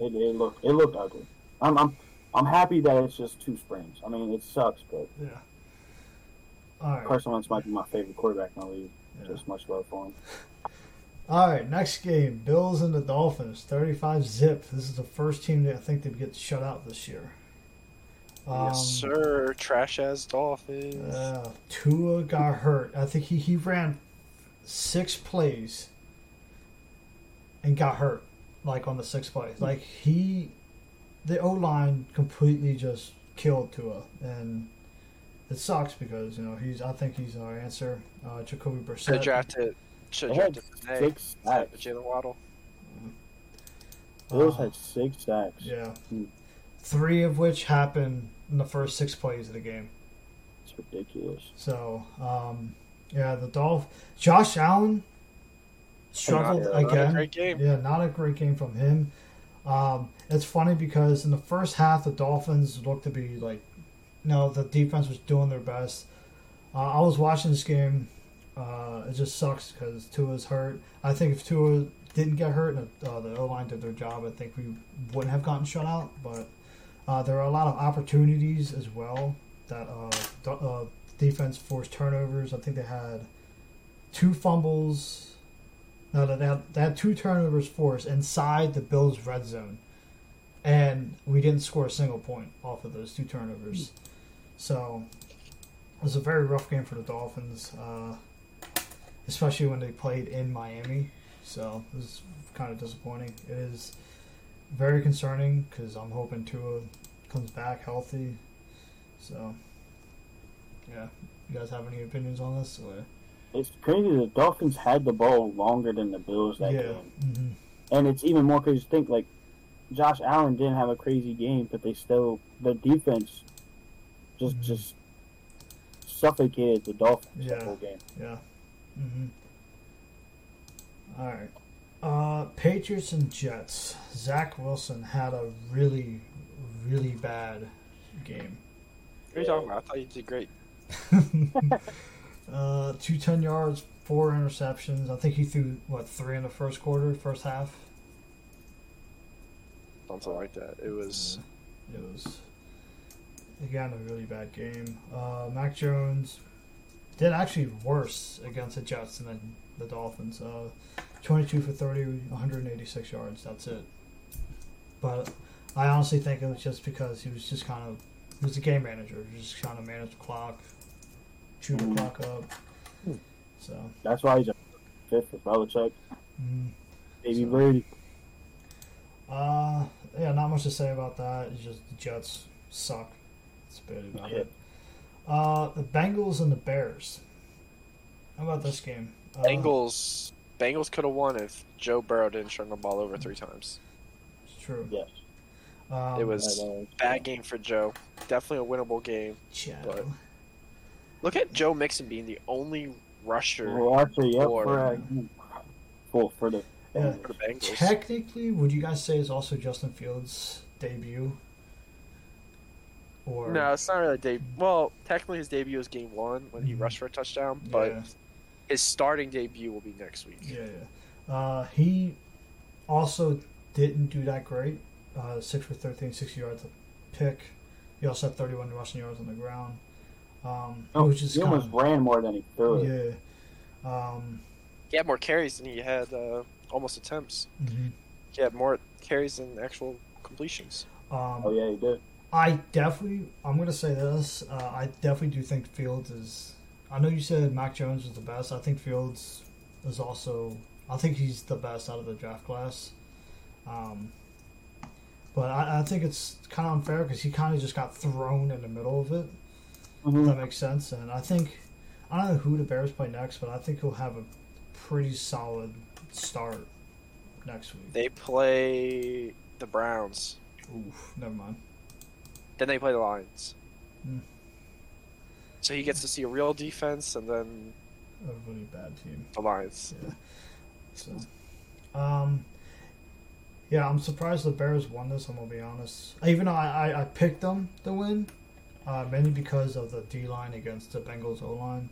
It looked ugly. I'm happy that it's just 2 sprains. I mean, it sucks, but yeah. All right. Carson Wentz might be my favorite quarterback in the league. Yeah. Just much love for him. All right, next game, Bills and the Dolphins, 35-0. This is the first team that I think they get shut out this year. Yes, sir. Trash-ass Dolphins. Tua got hurt. I think he ran 6 plays and got hurt, like, on the 6th play. Like, the O-line completely just killed Tua, and it sucks because, you know, I think he's our answer. Jacoby Brissett. They drafted today. 6 sacks. Jalen Waddle. Bills had 6 sacks. Yeah. 3 of which happened in the first 6 plays of the game. It's ridiculous. So, the Dolphins. Josh Allen struggled again. Not a great game. Yeah, not a great game from him. It's funny because in the first half, the Dolphins looked to be like, the defense was doing their best. I was watching this game. It just sucks because Tua's hurt. I think if Tua didn't get hurt and the O-line did their job, I think we wouldn't have gotten shut out. But there are a lot of opportunities as well that defense forced turnovers. I think they had 2 fumbles. No, they had 2 turnovers forced inside the Bills' red zone. And we didn't score a single point off of those 2 turnovers. So it was a very rough game for the Dolphins, especially when they played in Miami. So it was kind of disappointing. It is very concerning because I'm hoping Tua comes back healthy. So, yeah. You guys have any opinions on this? Or? It's crazy. The Dolphins had the ball longer than the Bills that game. Mm-hmm. And it's even more crazy to think, like, Josh Allen didn't have a crazy game, but the defense just suffocated the Dolphins the whole game. Yeah. Mm-hmm. All right. Patriots and Jets. Zach Wilson had a really, really bad game. What are you talking about? I thought you did great. 210 yards, 4 interceptions. I think he threw, 3 in the first half? Something like that. It was again a really bad game. Mac Jones did actually worse against the Jets than the Dolphins. 22 for 30, 186 yards. That's it. But I honestly think it was just because he was a game manager. He was just kind of managed the clock, chew the clock up. So that's why he's a fifth for Belichick. Mm-hmm. Baby Brady. Not much to say about that. It's just the Jets suck. That's bad about it. The Bengals and the Bears. How about this game? Bengals could have won if Joe Burrow didn't turn the ball over 3 times. It's true. Yes. It was a bad game for Joe. Definitely a winnable game. But look at Joe Mixon being the only rusher for the Bengals. Technically, would you guys say it's also Justin Fields' debut? Or... No, it's not really a debut. Well, technically his debut is game 1 when he rushed for a touchdown, but his starting debut will be next week. Yeah. He also didn't do that great. 6 for 13, 60 yards a pick. He also had 31 rushing yards on the ground. He almost ran more than he threw it. Yeah. He had more carries than he had almost attempts. Mm-hmm. He had more carries than actual completions. He did. I'm going to say this. I definitely do think Fields is... I know you said Mac Jones was the best. I think Fields is also... I think he's the best out of the draft class. But I think it's kind of unfair because he kind of just got thrown in the middle of it. Mm-hmm. If that makes sense. And I think... I don't know who the Bears play next, but I think he'll have a pretty solid start next week. They play the Browns. Oof, never mind. Then they play the Lions. Mm. So he gets to see a real defense and then a really bad team. The Lions. Yeah. So, I'm surprised the Bears won this, I'm going to be honest. Even though I picked them to win, mainly because of the D-line against the Bengals O-line.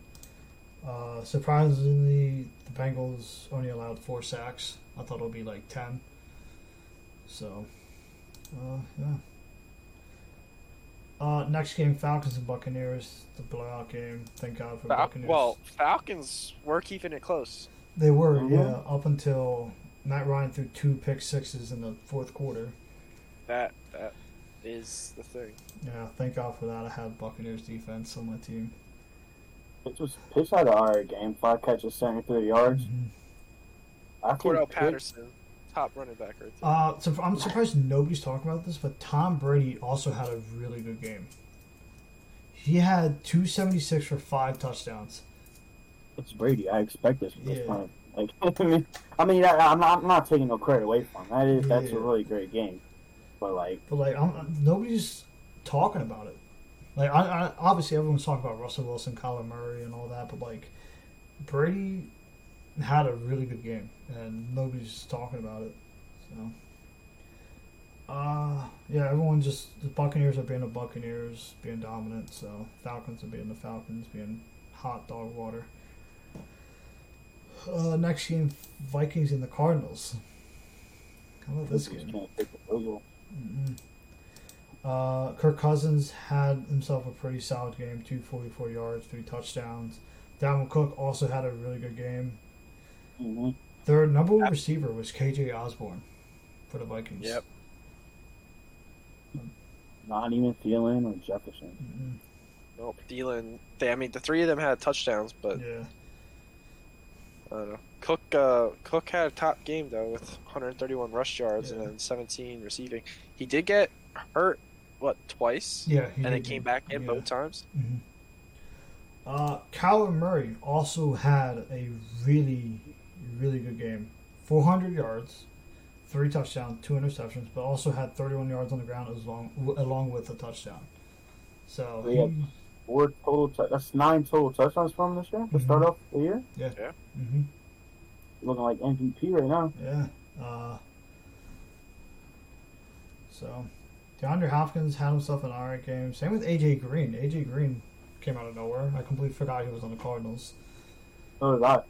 Surprisingly, the Bengals only allowed 4 sacks. I thought it would be like 10. So, yeah. Next game, Falcons and Buccaneers. The blowout game. Thank God for Buccaneers. Well, Falcons were keeping it close. They were, yeah, up until Matt Ryan threw 2 pick-sixes in the fourth quarter. That is the thing. Yeah, thank God for that. I have Buccaneers defense on my team. Pitts had an alright game. 5 catches, 73 yards. Mm-hmm. Cordell Patterson, top running back right there. So I'm surprised nobody's talking about this, but Tom Brady also had a really good game. He had 276 for 5 touchdowns. It's Brady. I expect this from this point. Like, I'm not taking no credit away from him. That's a really great game. But nobody's talking about it. Like, I obviously everyone's talking about Russell Wilson, Kyler Murray, and all that. But Brady had a really good game, and nobody's talking about it. So, everyone just the Buccaneers are being the Buccaneers, being dominant. So Falcons are being the Falcons, being hot dog water. Next game, Vikings and the Cardinals. How about this game? Mm-hmm. Kirk Cousins had himself a pretty solid game, 244 yards, 3 touchdowns. Dalvin Cook also had a really good game. Mm-hmm. Their number one receiver was KJ Osborne for the Vikings. Yep. Not even Thielen or Jefferson. Mm-hmm. Nope, Thielen. The three of them had touchdowns, but... Yeah. I don't know. Cook had a top game, though, with 131 rush yards and 17 receiving. He did get hurt, twice? Yeah. And then came back in both times? Mm-hmm. Kyler Murray also had a really, really good game. 400 yards, 3 touchdowns, 2 interceptions, but also had 31 yards on the ground along with a touchdown. So he had 9 total touchdowns from this year to start off the year. Yeah. Mm-hmm. Looking like MVP right now. Yeah. So, DeAndre Hopkins had himself an alright game. Same with AJ Green. AJ Green came out of nowhere. I completely forgot he was on the Cardinals. So did I.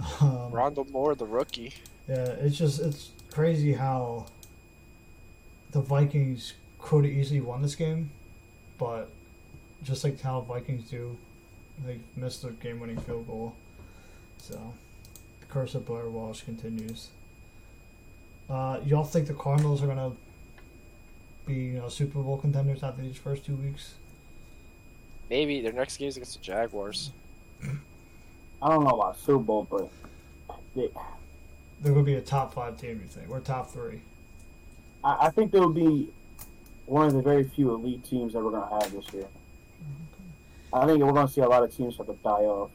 Rondell Moore, the rookie. Yeah, it's crazy how the Vikings could have easily won this game, but just like how Vikings do, they missed their game-winning field goal. So, the curse of Blair Walsh continues. Y'all think the Cardinals are going to be Super Bowl contenders after these first 2 weeks? Maybe. Their next game is against the Jaguars. I don't know about Super Bowl, but... They're going to be a top 5 team, you think? Or top 3? I think they'll be one of the very few elite teams that we're going to have this year. I think we're going to see a lot of teams have to die off.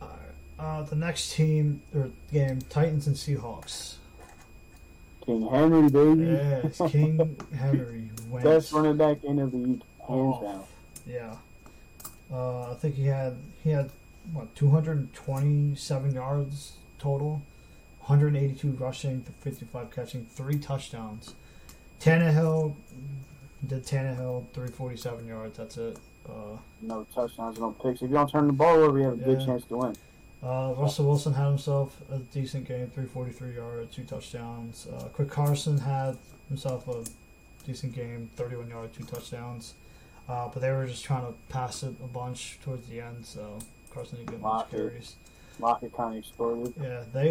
All right. The next game, Titans and Seahawks. King Henry, baby. Yes, King Henry. Best running back in the league, hands down. Yeah. I think he had 227 yards total, 182 rushing, 55 catching, 3 touchdowns. Tannehill... Did Tannehill, 347 yards, that's it. No touchdowns, no picks. If you don't turn the ball over, you have a good chance to win. Russell Wilson had himself a decent game, 343 yards, 2 touchdowns. Quick Carson had himself a decent game, 31 yards, 2 touchdowns. But they were just trying to pass it a bunch towards the end, so Carson didn't get much carries. Lockett kind of exploded. Yeah, they,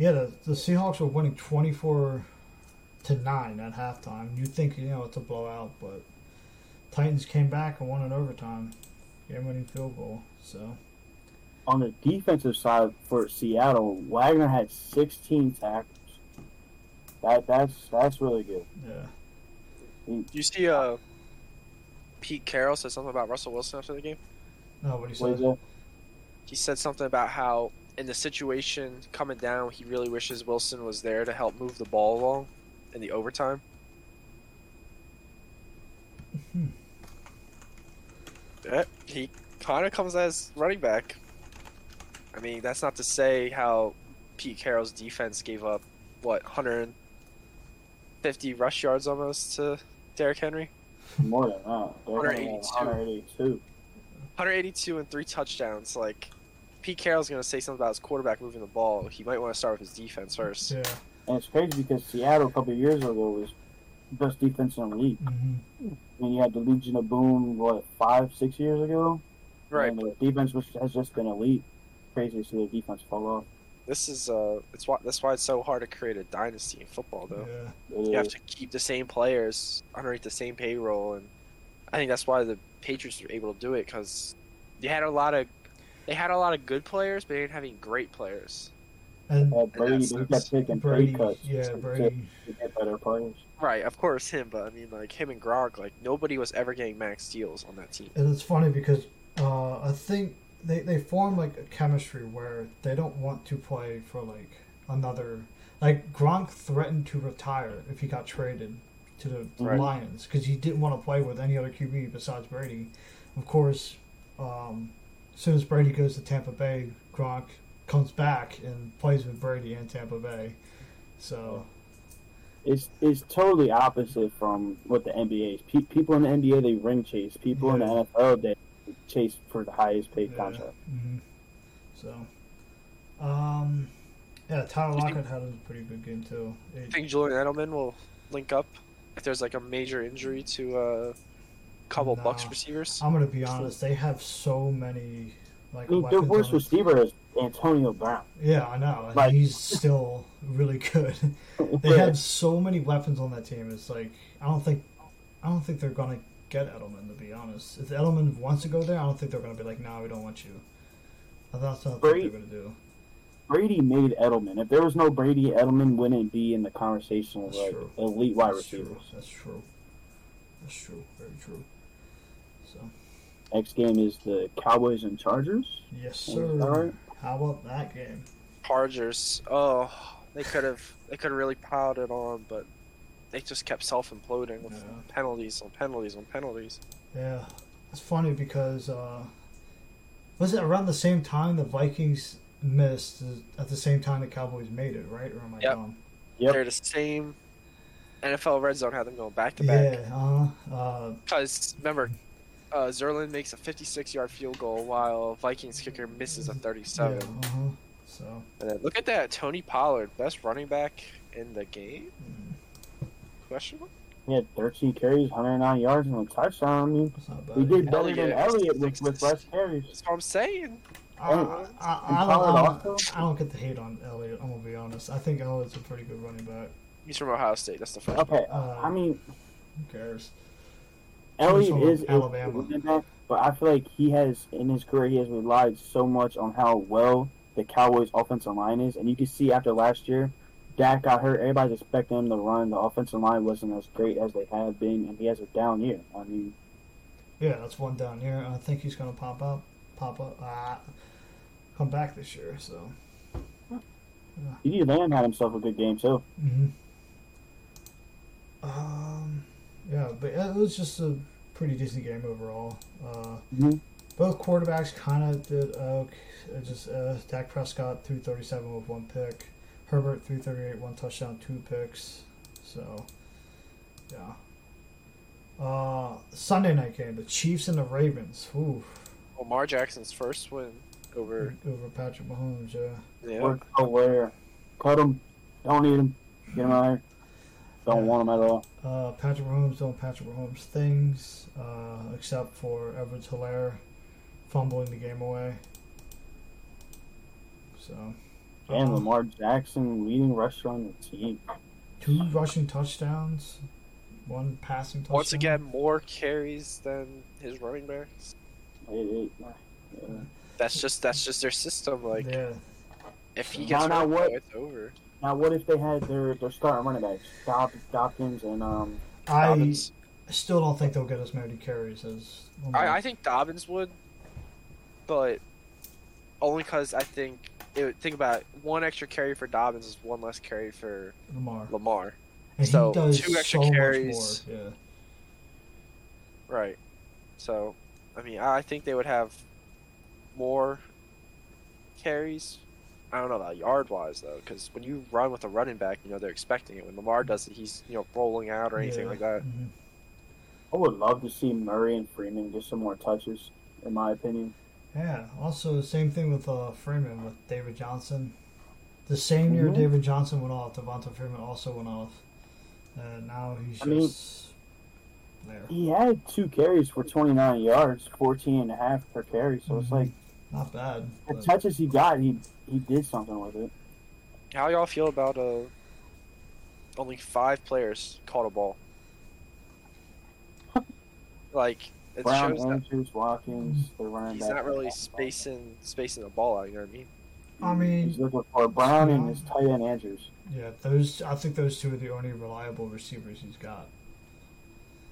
the Seahawks were winning 24-9 at halftime. You think it's a blowout, but Titans came back and won in overtime, game-winning field goal. So on the defensive side for Seattle, Wagner had 16 tackles. That's really good. Yeah. You see, Pete Carroll said something about Russell Wilson after the game. No, what he said. He said something about how in the situation coming down, he really wishes Wilson was there to help move the ball along in the overtime. Mm-hmm. Yeah, he kind of comes as running back. I mean, that's not to say how Pete Carroll's defense gave up, 150 rush yards almost to Derrick Henry? More than that. 182 and 3 touchdowns. Like, Pete Carroll's going to say something about his quarterback moving the ball. He might want to start with his defense first. Yeah. And it's crazy because Seattle a couple of years ago was the best defense in the league. Mm-hmm. I mean, you had the Legion of Boom, 5, 6 years ago? Right. And the defense has just been elite. Crazy to see the defense fall off. This is that's why it's so hard to create a dynasty in football, though. Yeah. You have to keep the same players underneath the same payroll, and I think that's why the Patriots were able to do it, because they had a lot of good players, but they didn't have any great players. And Brady kept taking pay cuts. Yeah, Brady. To get better players. Right, of course him, but I mean, like him and Gronk, like nobody was ever getting max deals on that team. And it's funny because I think they form like a chemistry where they don't want to play for like another. Like Gronk threatened to retire if he got traded to the Lions because he didn't want to play with any other QB besides Brady. Of course, as soon as Brady goes to Tampa Bay, Gronk comes back and plays with Brady in Tampa Bay. So it's totally opposite from what the NBA is. People in the NBA, they ring chase. People in the NFL, they chase for the highest paid contract. Mm-hmm. So, Tyler Lockett had a pretty good game too. I think Julian Edelman will link up if there's like a major injury to a couple Bucks receivers. I'm gonna be honest; they have so many. Like their worst receiver is Antonio Brown. Yeah, I know. And he's still really good. They have so many weapons on that team. It's like I don't think they're gonna get Edelman, to be honest. If Edelman wants to go there, I don't think they're gonna be like, "No, we don't want you." That's not what they're gonna do. Brady made Edelman. If there was no Brady, Edelman wouldn't be in the conversation of like elite wide receivers. True. That's true. Very true. So. Next game is the Cowboys and Chargers. Yes, sir. Right. How about that game? Chargers. Oh, they could have really piled it on, but they just kept self-imploding with penalties. Yeah, it's funny because was it around the same time the Vikings missed at the same time the Cowboys made it, right? Or am I dumb? Yep. They're the same. NFL Red Zone had them going back to back. Yeah. Because remember. Zerlin makes a 56-yard field goal while Vikings kicker misses a 37. Yeah, so. And then look at that, Tony Pollard, best running back in the game? Mm-hmm. Question mark? He had 13 carries, 109 yards, and a touchdown. I mean, we did better than Elliott with less carries. That's what I'm saying. I don't get the hate on Elliott, I'm going to be honest. I think Elliott's a pretty good running back. He's from Ohio State, that's the first one. Okay, I mean... Who cares? Elliott is Alabama, but I feel like in his career he has relied so much on how well the Cowboys' offensive line is, and you can see after last year, Dak got hurt. Everybody's expecting him to run. The offensive line wasn't as great as they had been, and he has a down year. I mean, yeah, that's one down year. I think he's gonna pop up, come back this year. So, Lamb had himself a good game too. Mm-hmm. Yeah, but it was just a pretty decent game overall. Both quarterbacks kind of did Dak Prescott threw 37 with one pick. Herbert threw 38, one touchdown, two picks. So, yeah. Sunday night game, the Chiefs and the Ravens. Ooh. Lamar Jackson's first win over Patrick Mahomes, yeah. We're aware. Cut him. Don't need him. Get him out of here. Don't want him at all. Patrick Mahomes doing Patrick Mahomes things, except for Edwards-Helaire fumbling the game away. So, and Lamar Jackson leading rusher on the team. 2 rushing touchdowns, 1 passing touchdown. Once again, more carries than his running backs. Yeah. That's just their system. Like, if he gets run away, it's over. Now, what if they had their starting running backs, Dawkins and Dobbins? I still don't think they'll get as many carries as... I think Dobbins would, but only because I think... Think about it, 1 extra carry for Dobbins is 1 less carry for Lamar. And so, 2 extra carries... Much more, yeah. Right. So, I mean, I think they would have more carries... I don't know about yard-wise, though, because when you run with a running back, they're expecting it. When Lamar does it, he's, rolling out or anything like that. Mm-hmm. I would love to see Murray and Freeman get some more touches, in my opinion. Yeah, also, same thing with Freeman, with David Johnson. The same year David Johnson went off, Devonta Freeman also went off. And now he's there. He had 2 carries for 29 yards, 14 and a half per carry, so it's like... Not bad. The touches he got, he did something with it. How y'all feel about only 5 players caught a ball? Like... It Brown, shows Andrews, Watkins, they're running he's back. He's not really spacing the ball out, you know what I mean? I mean... He's looking for Brown and his tight end Andrews. Yeah, I think those 2 are the only reliable receivers he's got.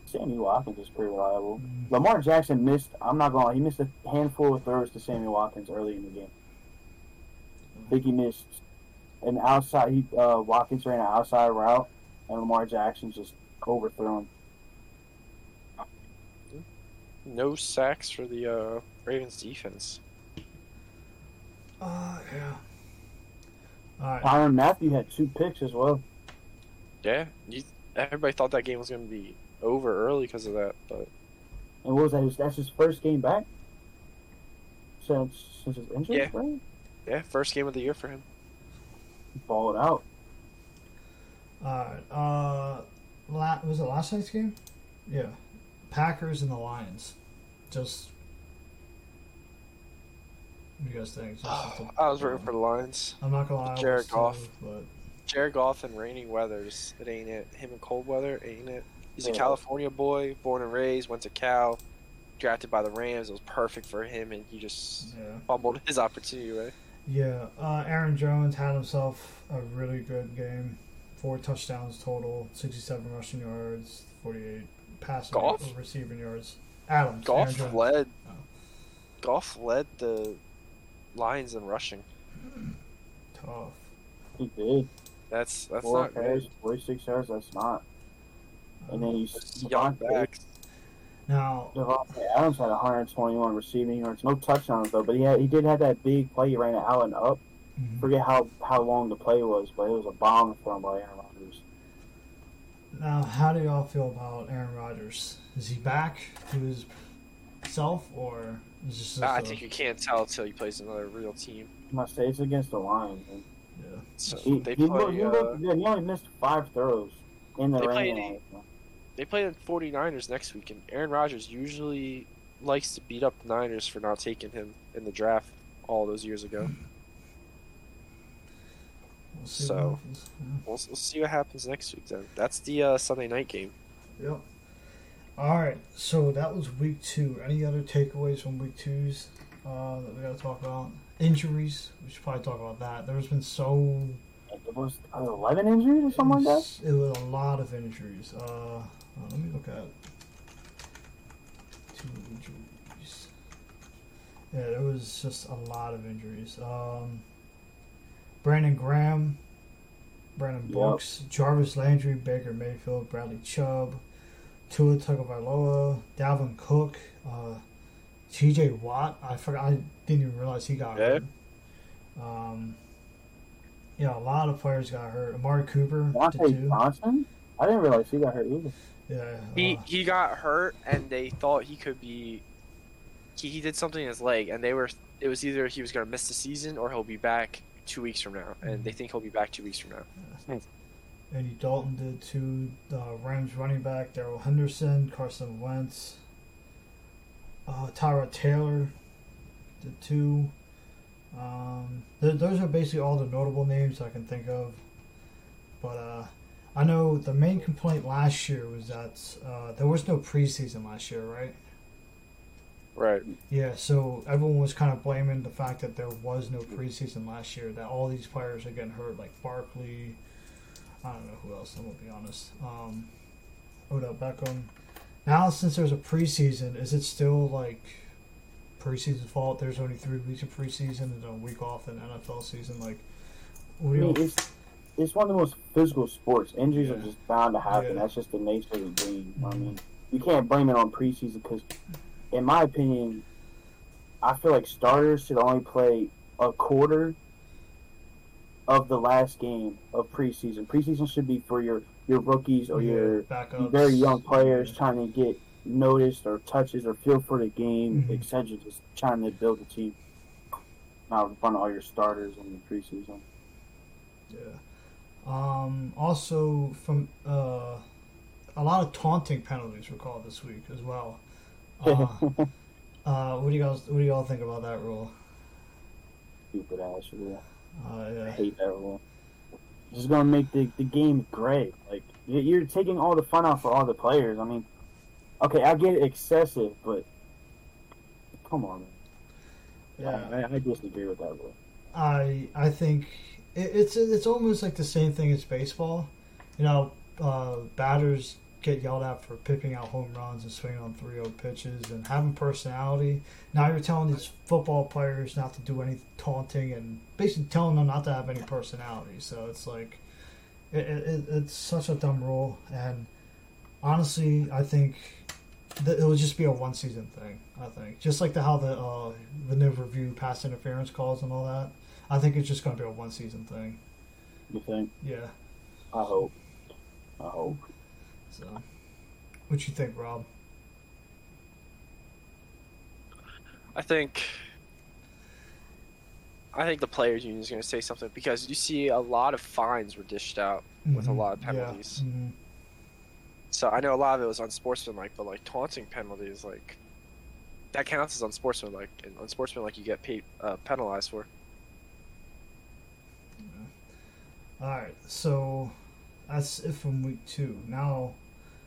Sammy Watkins is pretty reliable. Mm-hmm. Lamar Jackson missed, I'm not going to lie, he missed a handful of throws to Sammy Watkins early in the game. I think he missed an outside... Watkins ran an outside route, and Lamar Jackson just overthrew him. No sacks for the Ravens defense. Yeah. All right. Byron Matthew had 2 picks as well. Yeah, everybody thought that game was going to be over early because of that, but. And what was that? That's his first game back. Since his injury, yeah. Right? Yeah, first game of the year for him. He balled out. All right. Was it last night's game? Yeah. Packers and the Lions. Just. What do you guys think? I was rooting for the Lions. I'm not going to lie. Jared Goff. Jared Goff and rainy weathers. It ain't it. Him and cold weather, ain't it. He's a California boy, born and raised, went to Cal, drafted by the Rams. It was perfect for him, and he just fumbled his opportunity, right? Yeah. Aaron Jones had himself a really good game. 4 touchdowns total, 67 rushing yards, 48. Passing or receiving yards. Adams. Goff led the Lions in rushing. Tough. He did. That's 4 not good. 46 yards. That's not. And then he's young back. Now Adams had 121 receiving yards. No touchdowns though, but he did have that big play. He ran it out and up. Mm-hmm. Forget how long the play was, but it was a bomb thrown by Aaron Rodgers. Now, how do y'all feel about Aaron Rodgers? Is he back to himself, or is this just I think you can't tell until he plays another real team. My state's against the Lions. Man. Yeah. So he only missed 5 throws in the rain. They play the 49ers next week, and Aaron Rodgers usually likes to beat up the Niners for not taking him in the draft all those years ago. We'll see what happens next week then. That's the Sunday night game. Yep. All right. So that was week 2. Any other takeaways from week 2's that we got to talk about? Injuries. We should probably talk about that. There's been so. It was 11 injuries or something like that. It was a lot of injuries. Let me look at 2 injuries. Yeah, there was just a lot of injuries. Brandon Graham, Brandon Brooks, Jarvis Landry, Baker Mayfield, Bradley Chubb, Tua Tagovailoa, Dalvin Cook, T.J. Watt. I didn't even realize he got hurt. Yeah, a lot of players got hurt. Amari Cooper. Johnson? I didn't realize he got hurt either. Yeah. He got hurt, and they thought he could be. He did something in his leg, and they were. It was either he was going to miss the season or he'll be back 2 weeks from now, and they think he'll be back 2 weeks from now. Andy Dalton did too. Rams running back Darrell Henderson, Carson Wentz, Tyrod Taylor did too. Those are basically all the notable names I can think of. But I know the main complaint last year was that there was no preseason last year, right? Right. Yeah, so everyone was kind of blaming the fact that there was no preseason last year, that all these players are getting hurt, like Barkley, I don't know who else, I'm going to be honest, Odell Beckham. Now, since there's a preseason, is it still, like, preseason fault? There's only 3 weeks of preseason and a week off in NFL season, like, what do you... It's one of the most physical sports. Injuries are just bound to happen. Yeah. That's just the nature of the game. Mm-hmm. I mean, you can't blame it on preseason because... In my opinion, I feel like starters should only play a quarter of the last game of preseason. Preseason should be for your rookies or your backups, very young players trying to get noticed or touches or feel for the game, etc. Just trying to build a team. Not run all your starters in the preseason. Yeah. Also, from a lot of taunting penalties were called this week as well. What do y'all think about that rule? Stupid ass rule. Yeah. I hate that rule. It's just gonna make the game gray. Like you're taking all the fun out for all the players. I mean, okay, I get excessive, but come on, man. Yeah, I disagree with that rule. I think it's almost like the same thing as baseball. You know, batters get yelled at for picking out home runs and swinging on 3-0 pitches and having personality. Now you're telling these football players not to do any taunting and basically telling them not to have any personality. So it's like it's such a dumb rule. And honestly, I think that it would just be a one-season thing. I think just like how the no review pass interference calls and all that. I think it's just going to be a one-season thing. You think? Yeah. I hope. So, what you think, Rob? I think the players' union is going to say something because you see a lot of fines were dished out with a lot of penalties. Yeah. Mm-hmm. So I know a lot of it was unsportsmanlike, but like taunting penalties, like that counts as unsportsmanlike, and unsportsmanlike you get paid, penalized for. Yeah. All right, so. That's it from week 2. Now,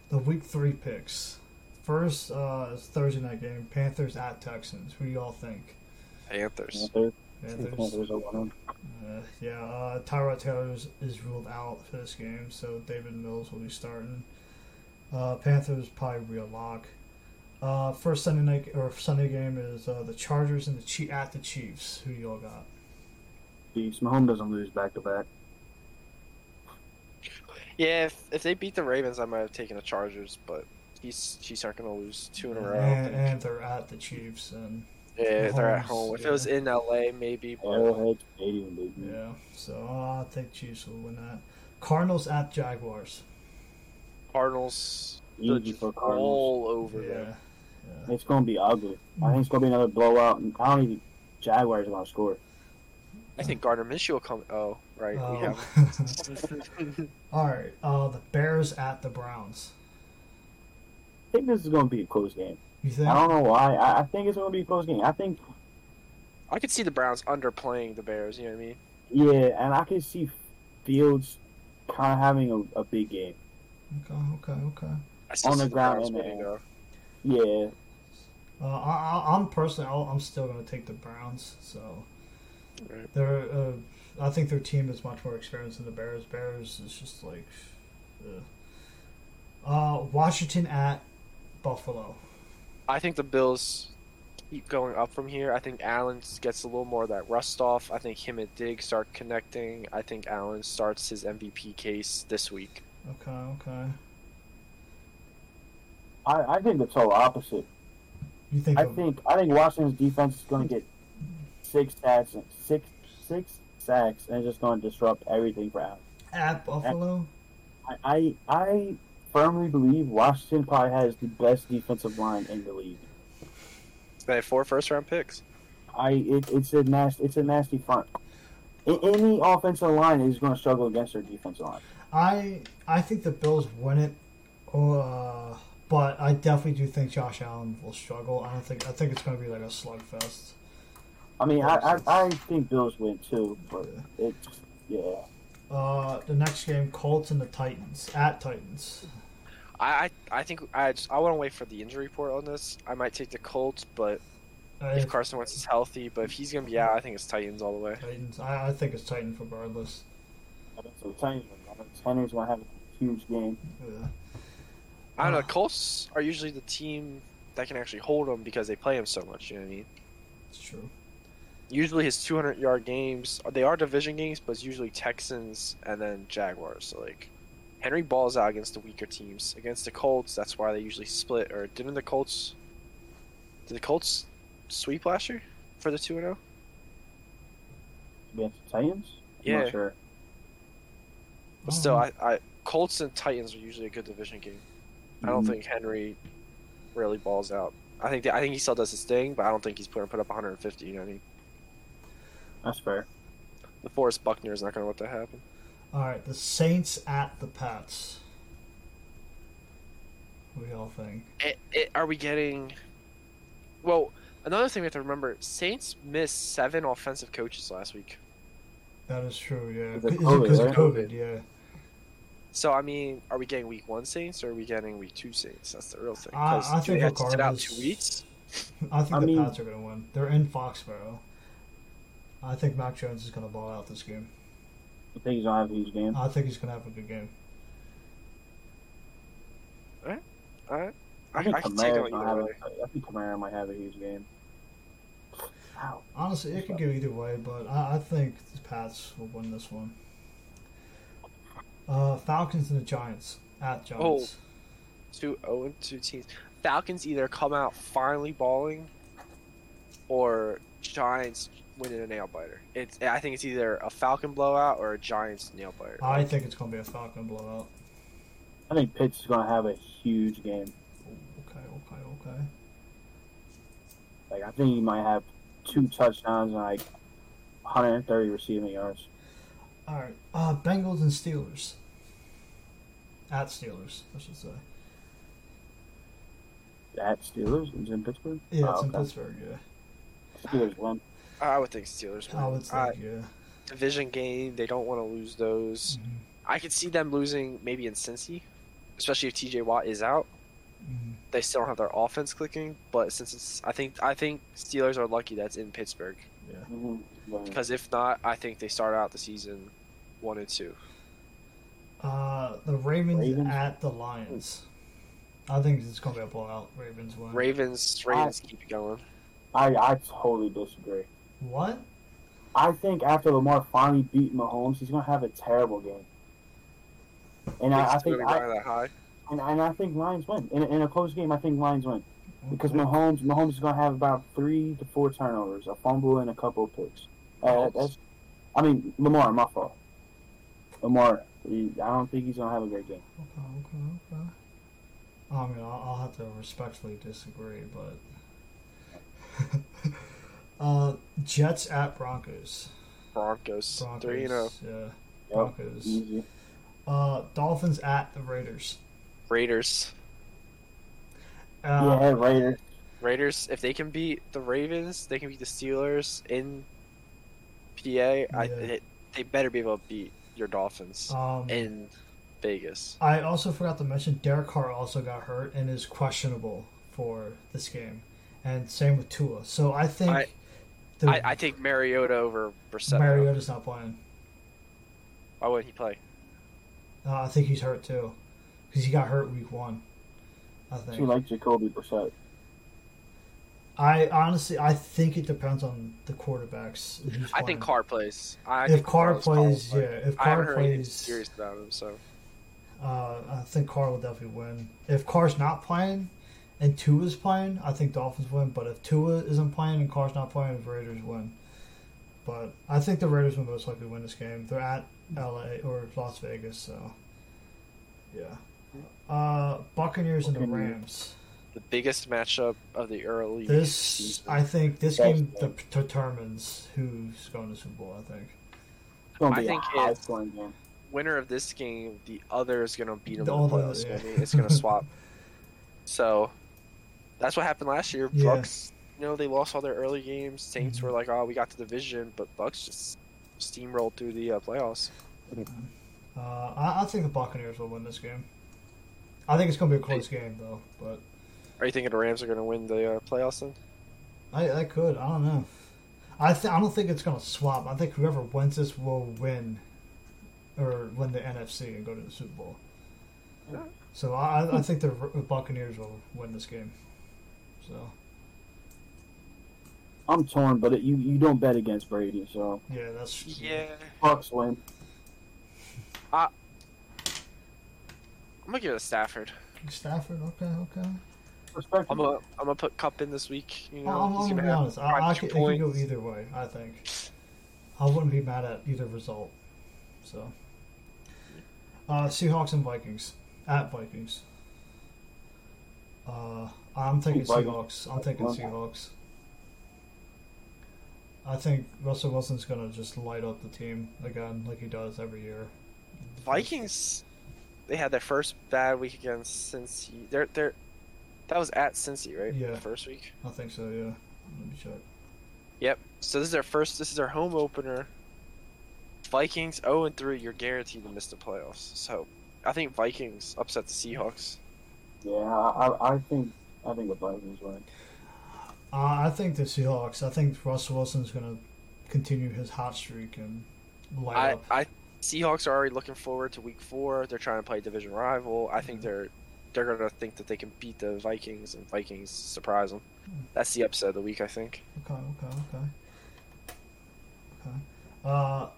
the week 3 picks. First is Thursday night game, Panthers at Texans. Who do y'all think? Panthers. Tyrod Taylor is ruled out for this game, so David Mills will be starting. Panthers probably be a lock. First Sunday game is the Chargers and at the Chiefs. Who do y'all got? Chiefs. Mahomes doesn't lose back-to-back. Yeah, if they beat the Ravens, I might have taken the Chargers, but these Chiefs aren't going to lose 2 in a row. And they're at the Chiefs. They're at home. If it was in L.A., maybe. Yeah, so I think Chiefs will win that. Cardinals at Jaguars. Cardinals. Easy for Cardinals. All over there. Yeah. It's going to be ugly. I think it's going to be another blowout. I don't even Jaguars are going to score. I think Gardner Minshew will come. Oh, right. Yeah. All right. The Bears at the Browns. I think this is going to be a close game. You think? I don't know why. I think it's going to be a close game. I think. I could see the Browns underplaying the Bears. You know what I mean? Yeah, and I could see Fields kind of having a big game. Okay. On the ground, man. Yeah. I'm still going to take the Browns. So. Right. I think their team is much more experienced than the Bears. Bears is just like, Washington at Buffalo. I think the Bills keep going up from here. I think Allen gets a little more of that rust off. I think him and Diggs start connecting. I think Allen starts his MVP case this week. Okay. I think the total opposite. You think? I think Washington's defense is going to get. 6 sacks, and it's just going to disrupt everything for Allen. At Buffalo? I firmly believe Washington probably has the best defensive line in the league. They have 4 first-round picks. It's a nasty front. Any offensive line is going to struggle against their defensive line. I think the Bills win it, but I definitely do think Josh Allen will struggle. I think it's going to be like a slugfest. I mean, I think Bills win too, but yeah. The next game, Colts and the Titans at Titans. I think I want to wait for the injury report on this. I might take the Colts, but if Carson Wentz is healthy, but if he's gonna be out, I think it's Titans all the way. Titans, I think it's Titans regardless. So Titans gonna have a huge game. Yeah. I don't know. Colts are usually the team that can actually hold him because they play him so much. You know what I mean? It's true. Usually his 200-yard games, they are division games, but it's usually Texans and then Jaguars. So, like, Henry balls out against the weaker teams. Against the Colts, that's why they usually split. Or did the Colts sweep last year for the 2-0? Against the Titans? I'm not sure. But still, Colts and Titans are usually a good division game. I don't think Henry really balls out. I think he still does his thing, but I don't think he's going to put up 150, you know what I mean? That's fair. The Forest Buccaneers not going to let that happen. All right, the Saints at the Pats. real thing. Are we getting... Well, another thing we have to remember, Saints missed 7 offensive coaches last week. That is true, yeah. Because of COVID, yeah. So, I mean, are we getting week 1 Saints or are we getting week 2 Saints? That's the real thing. I think the Cardinals... out 2 weeks? I think the Pats are going to win. They're in Foxborough. I think Mac Jones is going to ball out this game. You think he's going to have a huge game? I think he's going to have a good game. All right. I can take it either way. I think Kamara might have a huge game. Wow. Honestly, it could go either way, but I think the Pats will win this one. Falcons and the Giants. At Giants. Two teams. Falcons either come out finally balling or Giants winning a nail-biter. I think it's either a Falcon blowout or a Giants nail-biter. I think it's going to be a Falcon blowout. I think Pitts is going to have a huge game. Okay. Like, I think he might have 2 touchdowns and, 130 receiving yards. All right. Bengals and Steelers. At Steelers, I should say. At Steelers? It's in Pittsburgh? Yeah, it's in Pittsburgh, yeah. Steelers won. I would think Steelers won. I would think, yeah. Division game, they don't want to lose those. Mm-hmm. I could see them losing maybe in Cincy, especially if TJ Watt is out. Mm-hmm. They still don't have their offense clicking, but since it's, I think Steelers are lucky that's in Pittsburgh. Yeah. Mm-hmm. Because if not, I think they start out the season 1-2. The Ravens at the Lions. I think it's going to be a blowout. Ravens win. Ravens keep it going. I totally disagree. What? I think after Lamar finally beat Mahomes, he's going to have a terrible game. And I think Lions win. In a close game, I think Lions win. Because Mahomes is going to have about 3 to 4 turnovers, a fumble, and a couple of picks. Lamar, my fault. Lamar, I don't think he's going to have a great game. Okay. I mean, I'll have to respectfully disagree, but... Jets at Broncos. Broncos. 3-0. Yeah. Broncos. Easy. Dolphins at the Raiders. Raiders. Raiders, if they can beat the Ravens, they can beat the Steelers in PA. Yeah. They better be able to beat your Dolphins in Vegas. I also forgot to mention Derek Carr also got hurt and is questionable for this game. And same with Tua. So I think... I take Mariota over Brissett. Mariota's not playing. Why wouldn't he play? I think he's hurt, too. Because he got hurt week 1, I think. You like Jacoby Brissett? I think it depends on the quarterbacks. I think Carr plays. If Carr plays... serious about him, so... I think Carr will definitely win. If Carr's not playing and Tua's playing, I think Dolphins win. But if Tua isn't playing and Carr's not playing, the Raiders win. But I think the Raiders will most likely win this game. They're at LA or Las Vegas, so yeah. Buccaneers and the Rams. The biggest matchup of the early season. I think this game determines who's going to Super Bowl, I think. It's going to be a high scoring game. Winner of this game, the other is going to beat them in the playoffs. Yeah. It's going to swap. So that's what happened last year. Yeah. Bucks, they lost all their early games. Saints were like, we got the division, but Bucks just steamrolled through the playoffs. I think the Buccaneers will win this game. I think it's going to be a close game, though. But are you thinking the Rams are going to win the playoffs then? I could. I don't know. I don't think it's going to swap. I think whoever wins this will win, or win the NFC and go to the Super Bowl. Yeah. So I think the Buccaneers will win this game. So. I'm torn, but you don't bet against Brady, so... Yeah, Bucks win. I'm going to give it to Stafford. Stafford, okay. I'm going to put Kupp in this week. I'm going to be honest. I can go either way, I think. I wouldn't be mad at either result. So, Seahawks and Vikings. At Vikings. I'm thinking Seahawks. I think Russell Wilson's going to just light up the team again like he does every year. Vikings they had their first bad week against Cincy. That was at Cincy, right? Yeah. The first week. I think so. Yeah. Let me check. Yep. So this is This is our home opener. Vikings 0-3. You're guaranteed to miss the playoffs. So I think Vikings upset the Seahawks. Yeah, I think the Vikings win. I think the Seahawks. I think Russell Wilson's gonna continue his hot streak and light up. Seahawks are already looking forward to Week 4. They're trying to play a division rival. I think they're gonna think that they can beat the Vikings and Vikings surprise them. That's the upset of the week, I think. Okay.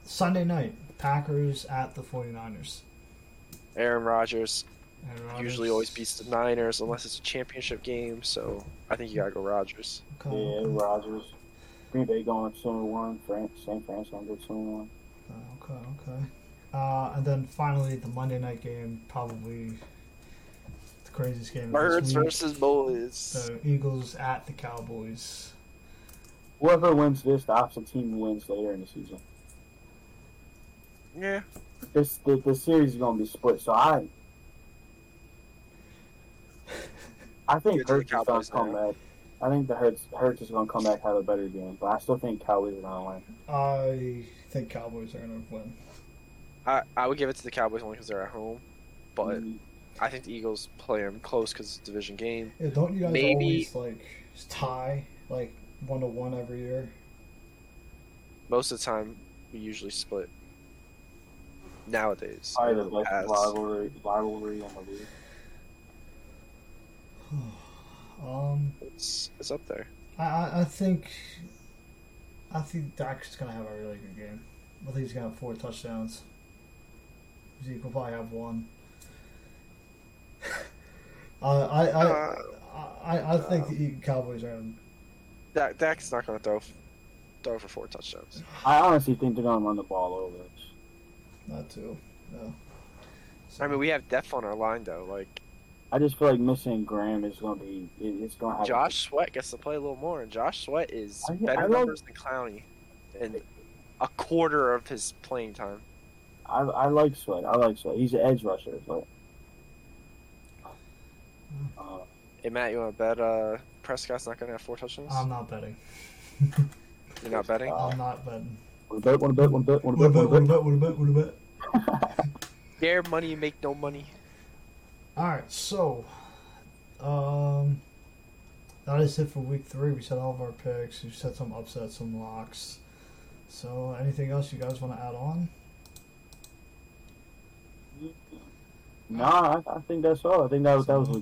Sunday night, Packers at the 49ers. Aaron Rodgers usually always beats the Niners unless it's a championship game, so I think you gotta go Rodgers. Okay. Yeah, Rodgers. Green Bay going 2-1. San Fran's gonna go 2-1. Okay. And then finally, the Monday night game, probably the craziest game of Birds this week. Birds versus Bulls. So Eagles at the Cowboys. Whoever wins this, the opposite team wins later in the season. Yeah. The series is gonna be split, so I think Hurts is gonna come back. I think the Hurts is gonna come back have a better game, but I still think Cowboys are gonna win. I think Cowboys are gonna win. I would give it to the Cowboys only because they're at home, but I think the Eagles play them close because it's a division game. Yeah, don't you guys always tie 1-1 every year? Most of the time, we usually split. Nowadays, rivalry on the league. It's up there. I think Dak's gonna have a really good game. I think he's gonna have 4 touchdowns. Zeke will probably have 1. I think the Cowboys are in. Dak's not gonna throw for 4 touchdowns. I honestly think they're gonna run the ball over. Not too. No. So, I mean, we have depth on our line though. I just feel like missing Graham is going to be. It's going to happen. Josh Sweat gets to play a little more, and Josh Sweat is better numbers than Clowney in a quarter of his playing time. I like Sweat. He's an edge rusher. So. Hey Matt, you want to bet Prescott's not going to have 4 touchdowns? I'm not betting. You're not betting? I'm not betting. What a bet. Dare money, make no money. Alright, so that is it for week 3. We said all of our picks. We said some upsets, some locks. So, anything else you guys want to add on? Nah, I think that's all. I think that was a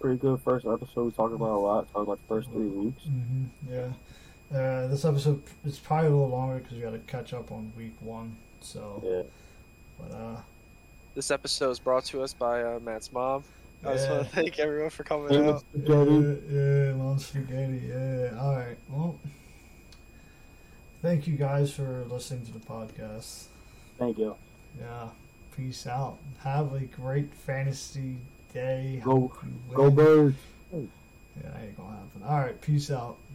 pretty good first episode. We talked about a lot. Talked about the first 3 weeks. Mm-hmm, yeah. This episode is probably a little longer because we got to catch up on week 1. So, yeah. But this episode is brought to us by Matt's mom. I just want to thank everyone for coming out. Yeah, Mom's spaghetti. Yeah. All right. Well, thank you guys for listening to the podcast. Thank you. Yeah. Peace out. Have a great fantasy day. Go Birds. Yeah, that ain't gonna happen. All right. Peace out.